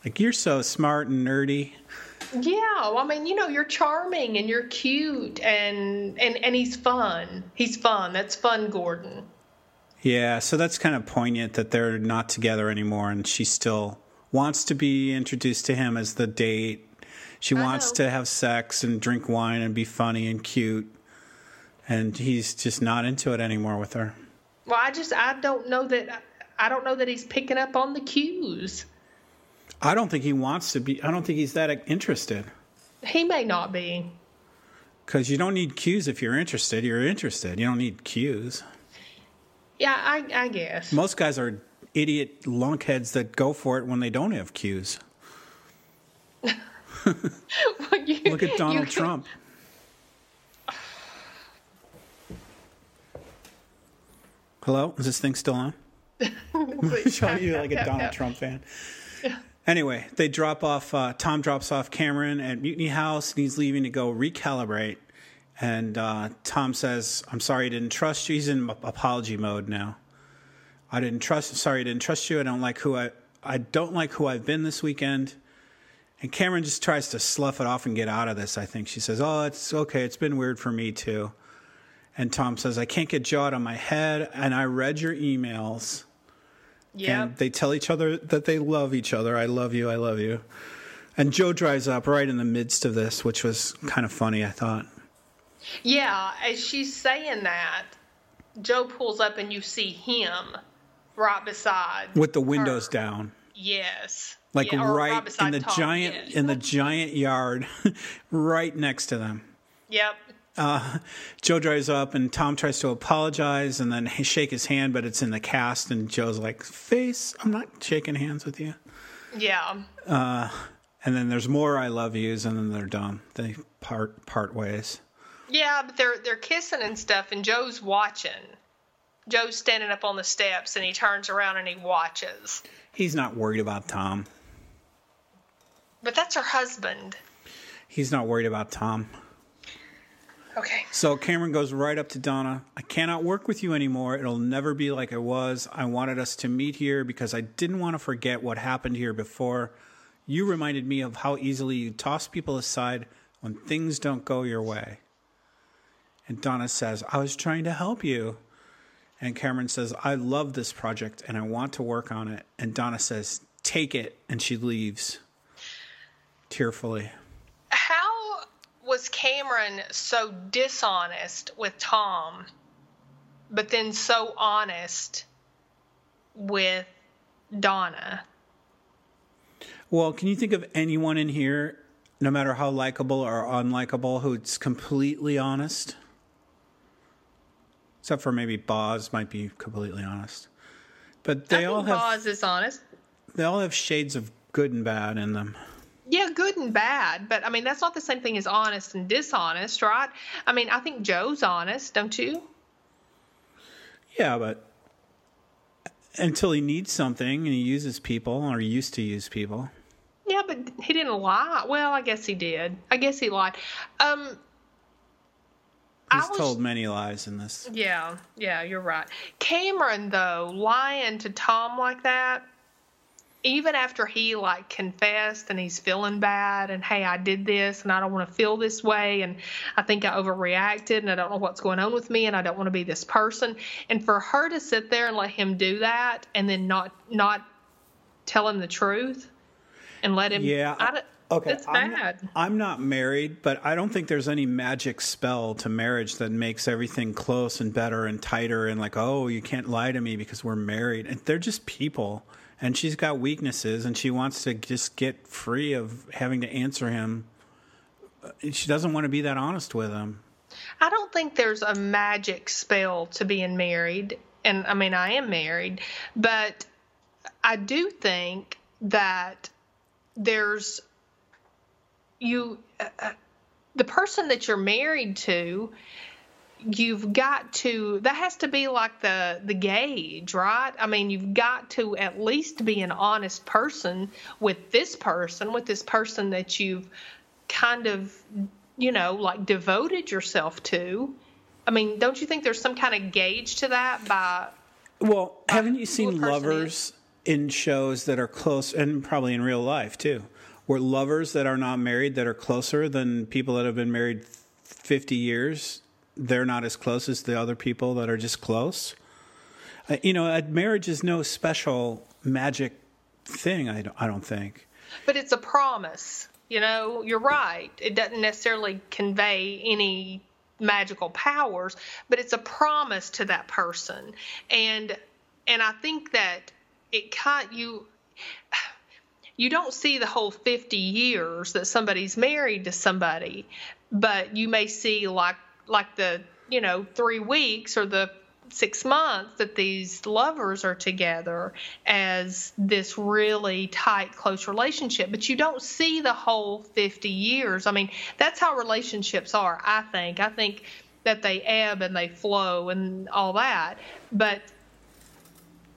Like, you're so smart and nerdy. Yeah, I mean, you know, you're charming and you're cute and he's fun. He's fun. That's fun, Gordon. Yeah, so that's kind of poignant that they're not together anymore, and she still wants to be introduced to him as the date. She wants to have sex and drink wine and be funny and cute. And he's just not into it anymore with her. Well, I don't know that he's picking up on the cues. I don't think he wants to be. I don't think he's that interested. He may not be. Because you don't need cues if you're interested. You're interested. You don't need cues. Yeah, I guess. Most guys are idiot lunkheads that go for it when they don't have cues. Look at Donald Trump. Hello? Is this thing still on? Showing you like a Donald Trump fan. Anyway, they drop off, Tom drops off Cameron at Mutiny House, and he's leaving to go recalibrate. And Tom says, I'm sorry I didn't trust you. He's in apology mode now. Sorry I didn't trust you. I don't like who I've been this weekend. And Cameron just tries to slough it off and get out of this, I think. She says, oh, it's okay. It's been weird for me, too. And Tom says, I can't get you out of my head, and I read your emails. Yeah. And they tell each other that they love each other. I love you. I love you. And Joe drives up right in the midst of this, which was kind of funny, I thought. Yeah. As she's saying that, Joe pulls up and you see him right beside with the windows down. Yes. Like right in the giant yard right next to them. Yep. Joe drives up and Tom tries to apologize and then shake his hand, but it's in the cast. And Joe's like, I'm not shaking hands with you. Yeah. And then there's more I love yous, and then they're done. They part ways. Yeah, but they're kissing and stuff, and Joe's watching. Joe's standing up on the steps, and he turns around and he watches. He's not worried about Tom. But that's her husband. He's not worried about Tom. Okay. So Cameron goes right up to Donna. I cannot work with you anymore. It'll never be like it was. I wanted us to meet here because I didn't want to forget what happened here before. You reminded me of how easily you toss people aside when things don't go your way. And Donna says, I was trying to help you. And Cameron says, I love this project and I want to work on it. And Donna says, take it. And she leaves tearfully. How was Cameron so dishonest with Tom, but then so honest with Donna? Well, can you think of anyone in here, no matter how likable or unlikable, who's completely honest? Except for maybe Boz might be completely honest. But they all have. Boz is honest. They all have shades of good and bad in them. Yeah, good and bad. But, I mean, that's not the same thing as honest and dishonest, right? I mean, I think Joe's honest, don't you? Yeah, but until he needs something and he uses people or used to use people. Yeah, but he didn't lie. Well, I guess he did. I guess he lied. He's told many lies in this. Yeah, you're right. Cameron, though, lying to Tom like that, even after he, like, confessed and he's feeling bad and, hey, I did this and I don't want to feel this way and I think I overreacted and I don't know what's going on with me and I don't want to be this person. And for her to sit there and let him do that and then not tell him the truth and let him... Yeah. Okay, that's bad. I'm not married, but I don't think there's any magic spell to marriage that makes everything close and better and tighter and like, oh, you can't lie to me because we're married. And they're just people, and she's got weaknesses, and she wants to just get free of having to answer him. She doesn't want to be that honest with him. I don't think there's a magic spell to being married, and I mean, I am married, but I do think that there's... the person that you're married to, you've got to, that has to be like the gauge, right? I mean, you've got to at least be an honest person with this person, that you've kind of, like devoted yourself to. I mean, don't you think there's some kind of gauge to that by... Well, haven't you seen lovers in shows that are close, and probably in real life too? Where lovers that are not married that are closer than people that have been married 50 years, they're not as close as the other people that are just close. Marriage is no special magic thing, I don't think. But it's a promise. You know, you're right. It doesn't necessarily convey any magical powers, but it's a promise to that person. And I think that it can't, you don't see the whole 50 years that somebody's married to somebody, but you may see like the, 3 weeks or the 6 months that these lovers are together as this really tight, close relationship, but you don't see the whole 50 years. I mean, that's how relationships are, I think. I think that they ebb and they flow and all that, but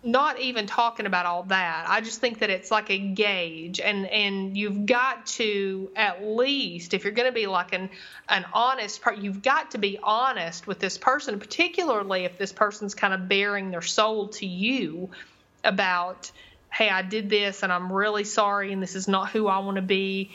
not even talking about all that. I just think that it's like a gauge, and you've got to, at least if you're going to be like an honest part, you've got to be honest with this person, particularly if this person's kind of bearing their soul to you about, hey, I did this and I'm really sorry and this is not who I want to be.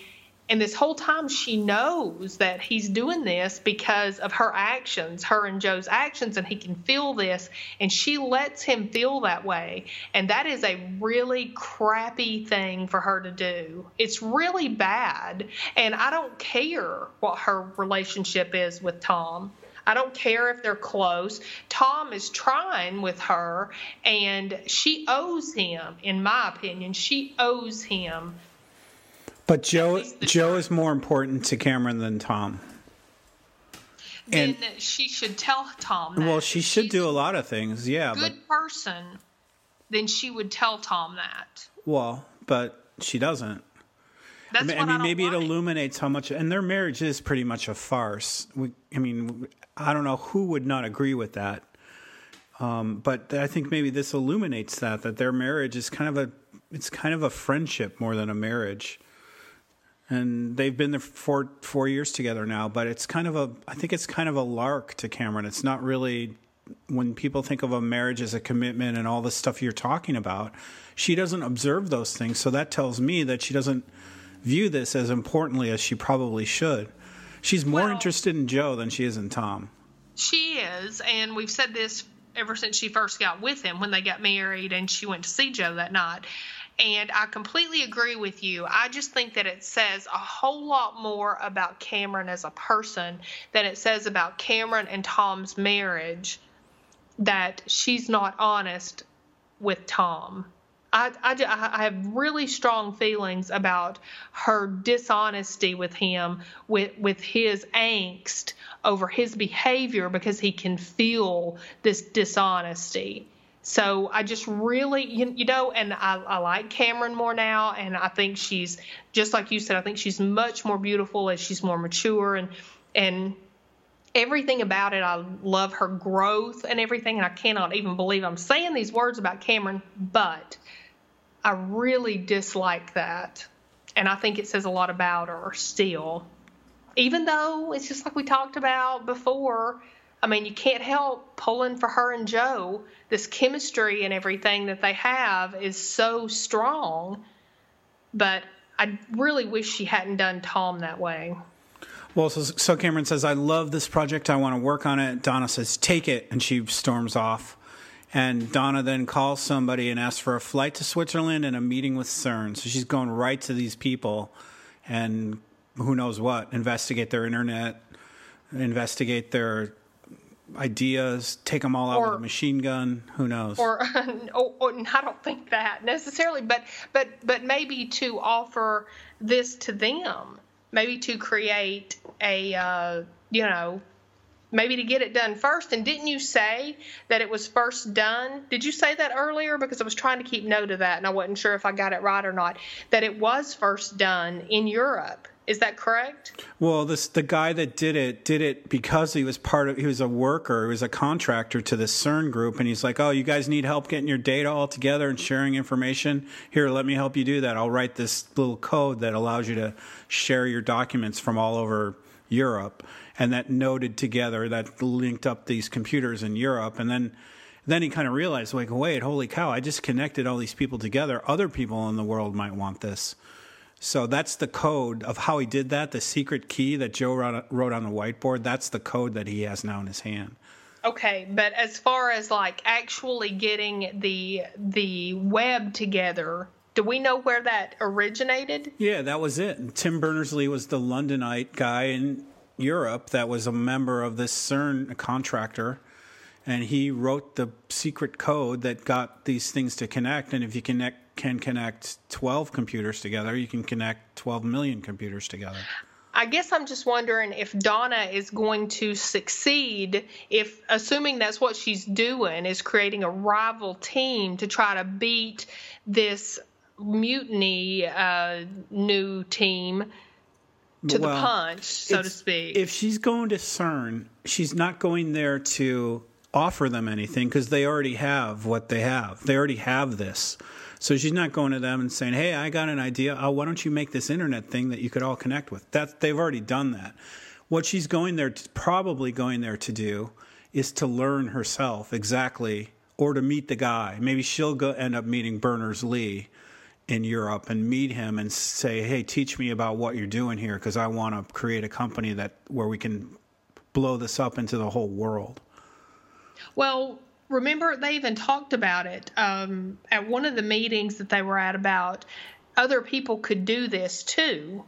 And this whole time she knows that he's doing this because of her actions, her and Joe's actions, and he can feel this, and she lets him feel that way. And that is a really crappy thing for her to do. It's really bad. And I don't care what her relationship is with Tom. I don't care if they're close. Tom is trying with her, and she owes him, in my opinion, she owes him. But Joe is more important to Cameron than Tom. Then and she should tell Tom that. Well, she should do a lot of things, yeah. Good person, then she would tell Tom that. Well, but she doesn't. Maybe it illuminates how much, and their marriage is pretty much a farce. I don't know who would not agree with that. But I think maybe this illuminates that their marriage is kind of a friendship more than a marriage. And they've been there for 4 years together now, but I think it's kind of a lark to Cameron. It's not really, when people think of a marriage as a commitment and all the stuff you're talking about, she doesn't observe those things. So that tells me that she doesn't view this as importantly as she probably should. She's more interested in Joe than she is in Tom. She is, and we've said this ever since she first got with him when they got married and she went to see Joe that night. And I completely agree with you. I just think that it says a whole lot more about Cameron as a person than it says about Cameron and Tom's marriage, that she's not honest with Tom. I have really strong feelings about her dishonesty with him, with his angst over his behavior, because he can feel this dishonesty. So I just really, and I like Cameron more now, and I think she's, just like you said, I think she's much more beautiful as she's more mature, and everything about it. I love her growth and everything, and I cannot even believe I'm saying these words about Cameron, but I really dislike that, and I think it says a lot about her still. Even though it's just like we talked about before, I mean, you can't help pulling for her and Joe. This chemistry and everything that they have is so strong, but I really wish she hadn't done Tom that way. Well, so Cameron says, I love this project. I want to work on it. Donna says, take it, and she storms off. And Donna then calls somebody and asks for a flight to Switzerland and a meeting with CERN. So she's going right to these people and who knows what, investigate their internet, investigate their ideas, take them all out with a machine gun, who knows? Or I don't think that necessarily, but maybe to offer this to them, maybe to create a, maybe to get it done first. And didn't you say that it was first done? Did you say that earlier? Because I was trying to keep note of that, and I wasn't sure if I got it right or not, that it was first done in Europe. Is that correct? Well, the guy that did it because he was a worker, he was a contractor to the CERN group, and he's like, oh, you guys need help getting your data all together and sharing information? Here, let me help you do that. I'll write this little code that allows you to share your documents from all over Europe. And that noted together, that linked up these computers in Europe. And then he kind of realized, like, wait, holy cow, I just connected all these people together. Other people in the world might want this. So that's the code of how he did that. The secret key that Joe wrote on the whiteboard, that's the code that he has now in his hand. Okay, but as far as like actually getting the web together Do we know where that originated? Yeah, that was it. Tim Berners-Lee was the Londonite guy in Europe that was a member of this CERN contractor, and he wrote the secret code that got these things to connect. And if you can connect 12 computers together, you can connect 12 million computers together. I guess I'm just wondering if Donna is going to succeed, if assuming that's what she's doing, is creating a rival team to try to beat this Mutiny new team to the punch, so to speak. If she's going to CERN, she's not going there to offer them anything because they already have what they have. They already have this. So she's not going to them and saying, hey, I got an idea. Oh, why don't you make this internet thing that you could all connect with? They've already done that. What she's going there to, probably going there to do is to learn herself exactly, or to meet the guy. Maybe she'll end up meeting Berners-Lee in Europe and meet him and say, hey, teach me about what you're doing here because I want to create a company where we can blow this up into the whole world. Well, remember, they even talked about it at one of the meetings that they were at about other people could do this too,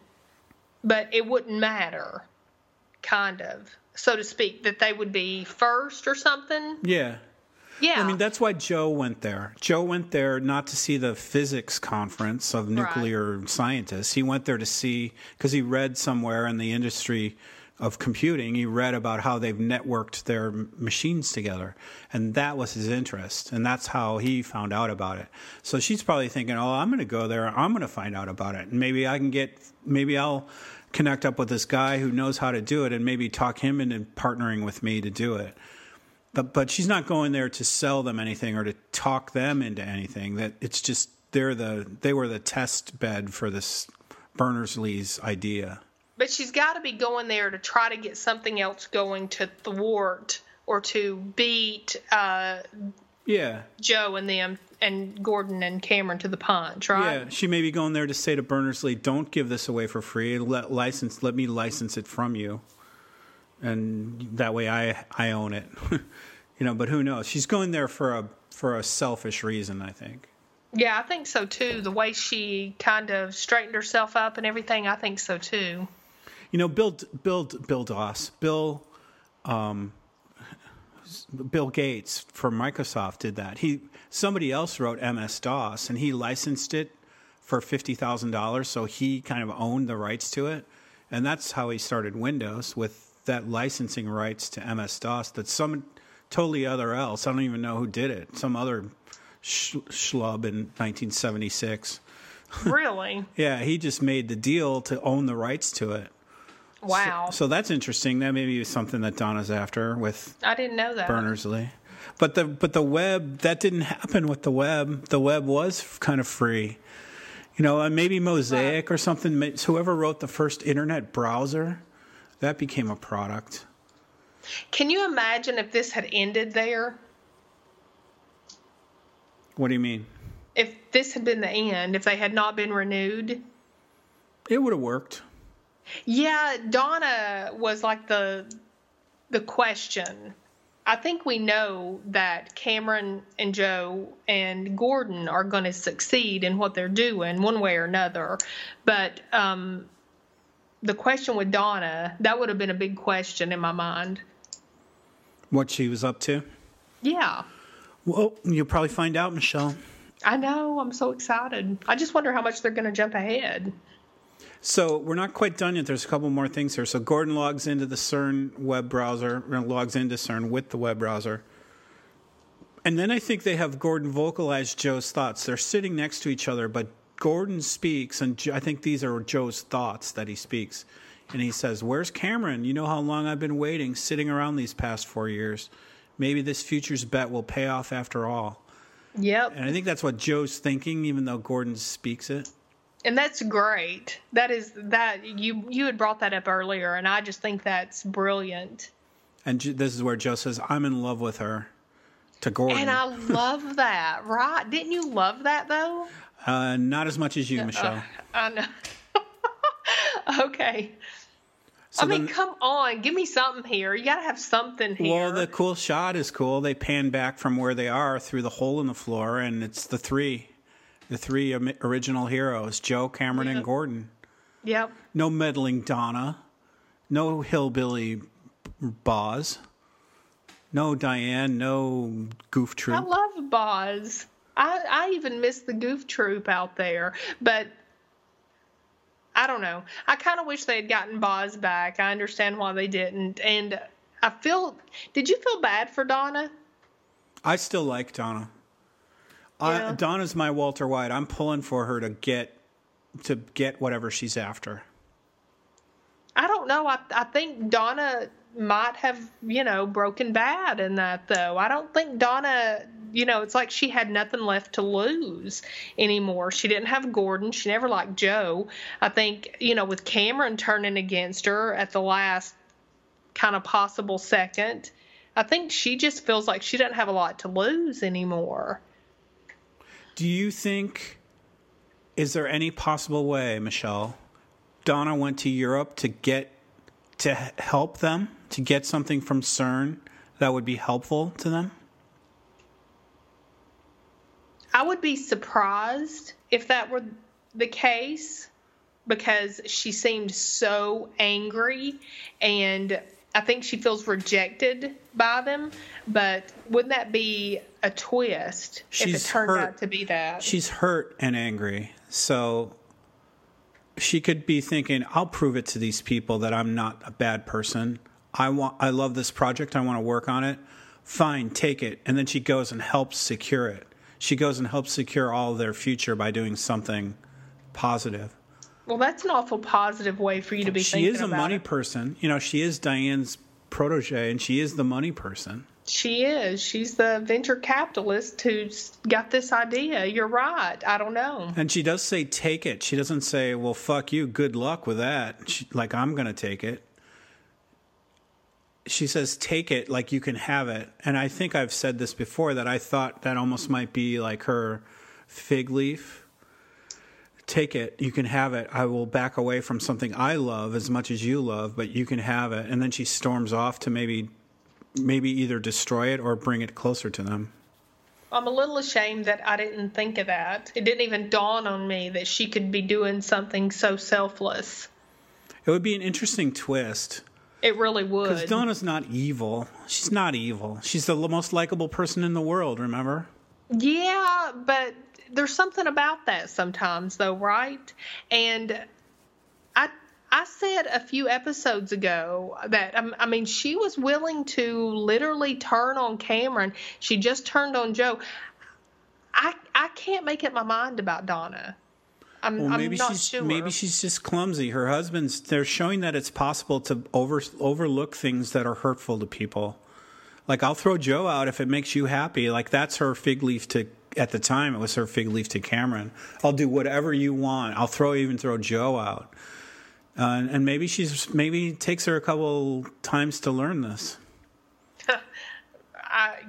but it wouldn't matter, kind of, so to speak, that they would be first or something. Yeah. Yeah. I mean, that's why Joe went there. Joe went there not to see the physics conference of nuclear scientists. He went there to see, because he read somewhere in the industry of computing, he read about how they've networked their machines together, and that was his interest, and that's how he found out about it. So she's probably thinking, oh, I'm going to go there, I'm going to find out about it, and maybe I'll connect up with this guy who knows how to do it and maybe talk him into partnering with me to do it. But she's not going there to sell them anything or to talk them into anything. That it's just they were the test bed for this Berners-Lee's idea. But she's got to be going there to try to get something else going to thwart or to beat Joe and them and Gordon and Cameron to the punch, right? Yeah, she may be going there to say to Berners-Lee, don't give this away for free. Let me license it from you. And that way I own it. But who knows? She's going there for a selfish reason, I think. Yeah, I think so, too. The way she kind of straightened herself up and everything, I think so, too. Bill Gates from Microsoft did that. Somebody else wrote MS-DOS, and he licensed it for $50,000, so he kind of owned the rights to it. And that's how he started Windows, with that licensing rights to MS-DOS that some totally other else, I don't even know who did it, some other schlub in 1976. Really? Yeah, he just made the deal to own the rights to it. Wow. So that's interesting. That maybe is something that Donna's after with I didn't know that. Berners-Lee. But the web, that didn't happen with the web. The web was kind of free. Maybe Mosaic or something. Whoever wrote the first internet browser, that became a product. Can you imagine if this had ended there? What do you mean? If this had been the end, if they had not been renewed? It would have worked. Yeah, Donna was like the question. I think we know that Cameron and Joe and Gordon are going to succeed in what they're doing one way or another. But the question with Donna, that would have been a big question in my mind. What she was up to? Yeah. Well, you'll probably find out, Michelle. I know. I'm so excited. I just wonder how much they're going to jump ahead. So we're not quite done yet. There's a couple more things here. So Gordon logs into the CERN web browser, logs into CERN with the web browser. And then I think they have Gordon vocalize Joe's thoughts. They're sitting next to each other, but Gordon speaks, and I think these are Joe's thoughts that he speaks. And he says, "Where's Cameron? You know how long I've been waiting, sitting around these past 4 years. Maybe this futures bet will pay off after all." Yep. And I think that's what Joe's thinking, even though Gordon speaks it. And that's great. That is that you had brought that up earlier, and I just think that's brilliant. And this is where Joe says, "I'm in love with her," to Gordon. And I love that, right? Didn't you love that, though? Not as much as you, Michelle. I know. Okay. So come on, give me something here. You got to have something here. Well, the cool shot is cool. They pan back from where they are through the hole in the floor, and it's the three. The three original heroes, Joe, Cameron, and Gordon. Yep. No meddling Donna. No hillbilly Boz. No Diane. No Goof Troop. I love Boz. I even miss the Goof Troop out there. But I don't know. I kind of wish they had gotten Boz back. I understand why they didn't. And I feel... Did you feel bad for Donna? I still like Donna. Yeah. Donna's my Walter White. I'm pulling for her to get whatever she's after. I don't know. I think Donna might have, broken bad in that, though. I don't think Donna, it's like she had nothing left to lose anymore. She didn't have Gordon. She never liked Joe. I think, with Cameron turning against her at the last kind of possible second, I think she just feels like she doesn't have a lot to lose anymore. Do you think, is there any possible way, Michelle, Donna went to Europe to help them, to get something from CERN that would be helpful to them? I would be surprised if that were the case, because she seemed so angry, and I think she feels rejected by them, but wouldn't that be a twist if it turned out to be that? She's hurt and angry, so she could be thinking, I'll prove it to these people that I'm not a bad person. I love this project. I want to work on it. Fine, take it. And then she goes and helps secure it. She goes and helps secure all of their future by doing something positive. Well, that's an awful positive way for you to be thinking about it. She is a money person. She is Diane's protege, and she is the money person. She is. She's the venture capitalist who's got this idea. You're right. I don't know. And she does say, take it. She doesn't say, well, fuck you. Good luck with that. I'm going to take it. She says, take it like you can have it. And I think I've said this before, that I thought that almost might be like her fig leaf. Take it. You can have it. I will back away from something I love as much as you love, but you can have it. And then she storms off to maybe either destroy it or bring it closer to them. I'm a little ashamed that I didn't think of that. It didn't even dawn on me that she could be doing something so selfless. It would be an interesting twist. It really would. Because Donna's not evil. She's not evil. She's the most likable person in the world, remember? Yeah, but... there's something about that sometimes, though, right? And I said a few episodes ago that, I mean, she was willing to literally turn on Cameron. She just turned on Joe. I can't make up my mind about Donna. I'm not sure. Maybe she's just clumsy. Her husband's, they're showing that it's possible to overlook things that are hurtful to people. Like, I'll throw Joe out if it makes you happy. Like, that's her fig leaf to At the time, it was her fig leaf to Cameron. I'll do whatever you want. I'll even throw Joe out. And maybe it takes her a couple times to learn this.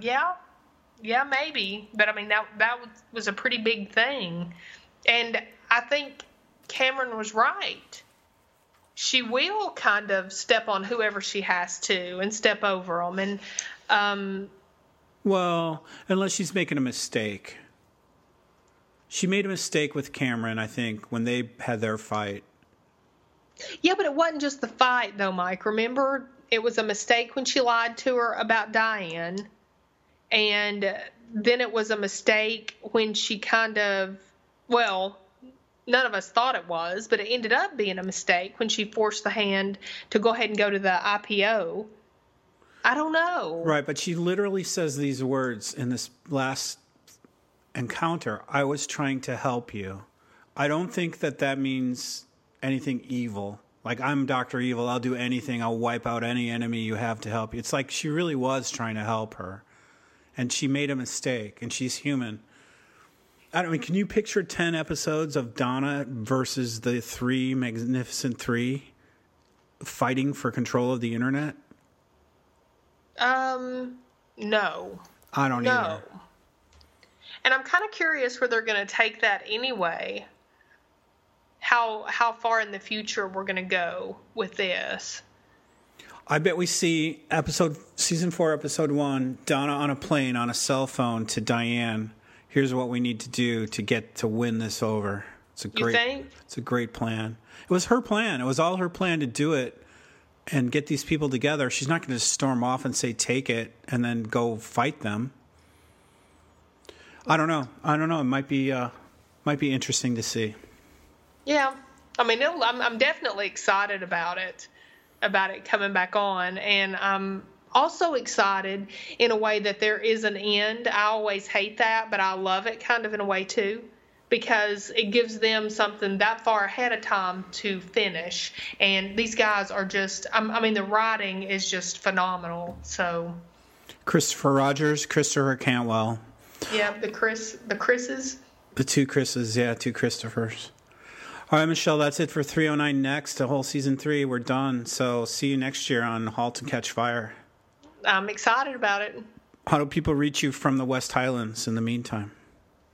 Yeah, maybe. But I mean, that was a pretty big thing. And I think Cameron was right. She will kind of step on whoever she has to and step over them. And, well, unless she's making a mistake. She made a mistake with Cameron, I think, when they had their fight. Yeah, but it wasn't just the fight, though, Mike. Remember, it was a mistake when she lied to her about Diane. And then it was a mistake when she kind of, well, none of us thought it was, but it ended up being a mistake when she forced the hand to go ahead and go to the IPO. I don't know. Right, but she literally says these words in this last encounter. I was trying to help you. I don't think that means anything evil. Like, I'm Dr. Evil. I'll do anything. I'll wipe out any enemy you have to help you. It's like she really was trying to help her. And she made a mistake, and she's human. I don't mean, can you picture 10 episodes of Donna versus the three Magnificent Three fighting for control of the internet? No. I don't either. And I'm kind of curious where they're going to take that anyway. How far in the future we're going to go with this. I bet we see season 4, episode 1, Donna on a plane on a cell phone to Diane here's what we need to do to get to win this over. It's a great, you think? It's a great plan. It was her plan. It was all her plan to do it and get these people together. She's not going to storm off and say, take it, and then go fight them. I don't know. I don't know. It might be interesting to see. Yeah. I mean, I'm definitely excited about it coming back on. And I'm also excited in a way that there is an end. I always hate that, but I love it kind of in a way too, because it gives them something that far ahead of time to finish. And these guys are just, I mean, the writing is just phenomenal. So Christopher Rogers, Christopher Cantwell. Yeah, the Chris's. The two Chris's, yeah, two Christophers. All right, Michelle, that's it for 309 Next, the whole season 3. We're done. So see you next year on Halt and Catch Fire. I'm excited about it. How do people reach you from the West Highlands in the meantime?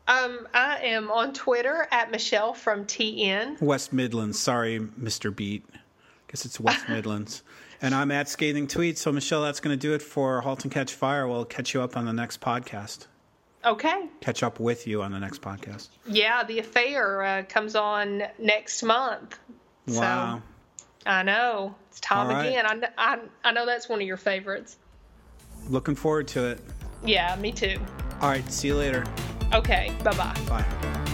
I am on Twitter at Michelle from TN. West Midlands. Sorry, Mr. Beat. I guess it's West Midlands. And I'm at Scathing Tweet. So, Michelle, that's going to do it for Halt and Catch Fire. We'll catch you up on the next podcast. Okay. Catch up with you on the next podcast. Yeah, The Affair comes on next month. Wow. So, I know. It's time again. I know that's one of your favorites. Looking forward to it. Yeah, me too. All right. See you later. Okay. Bye-bye. Bye.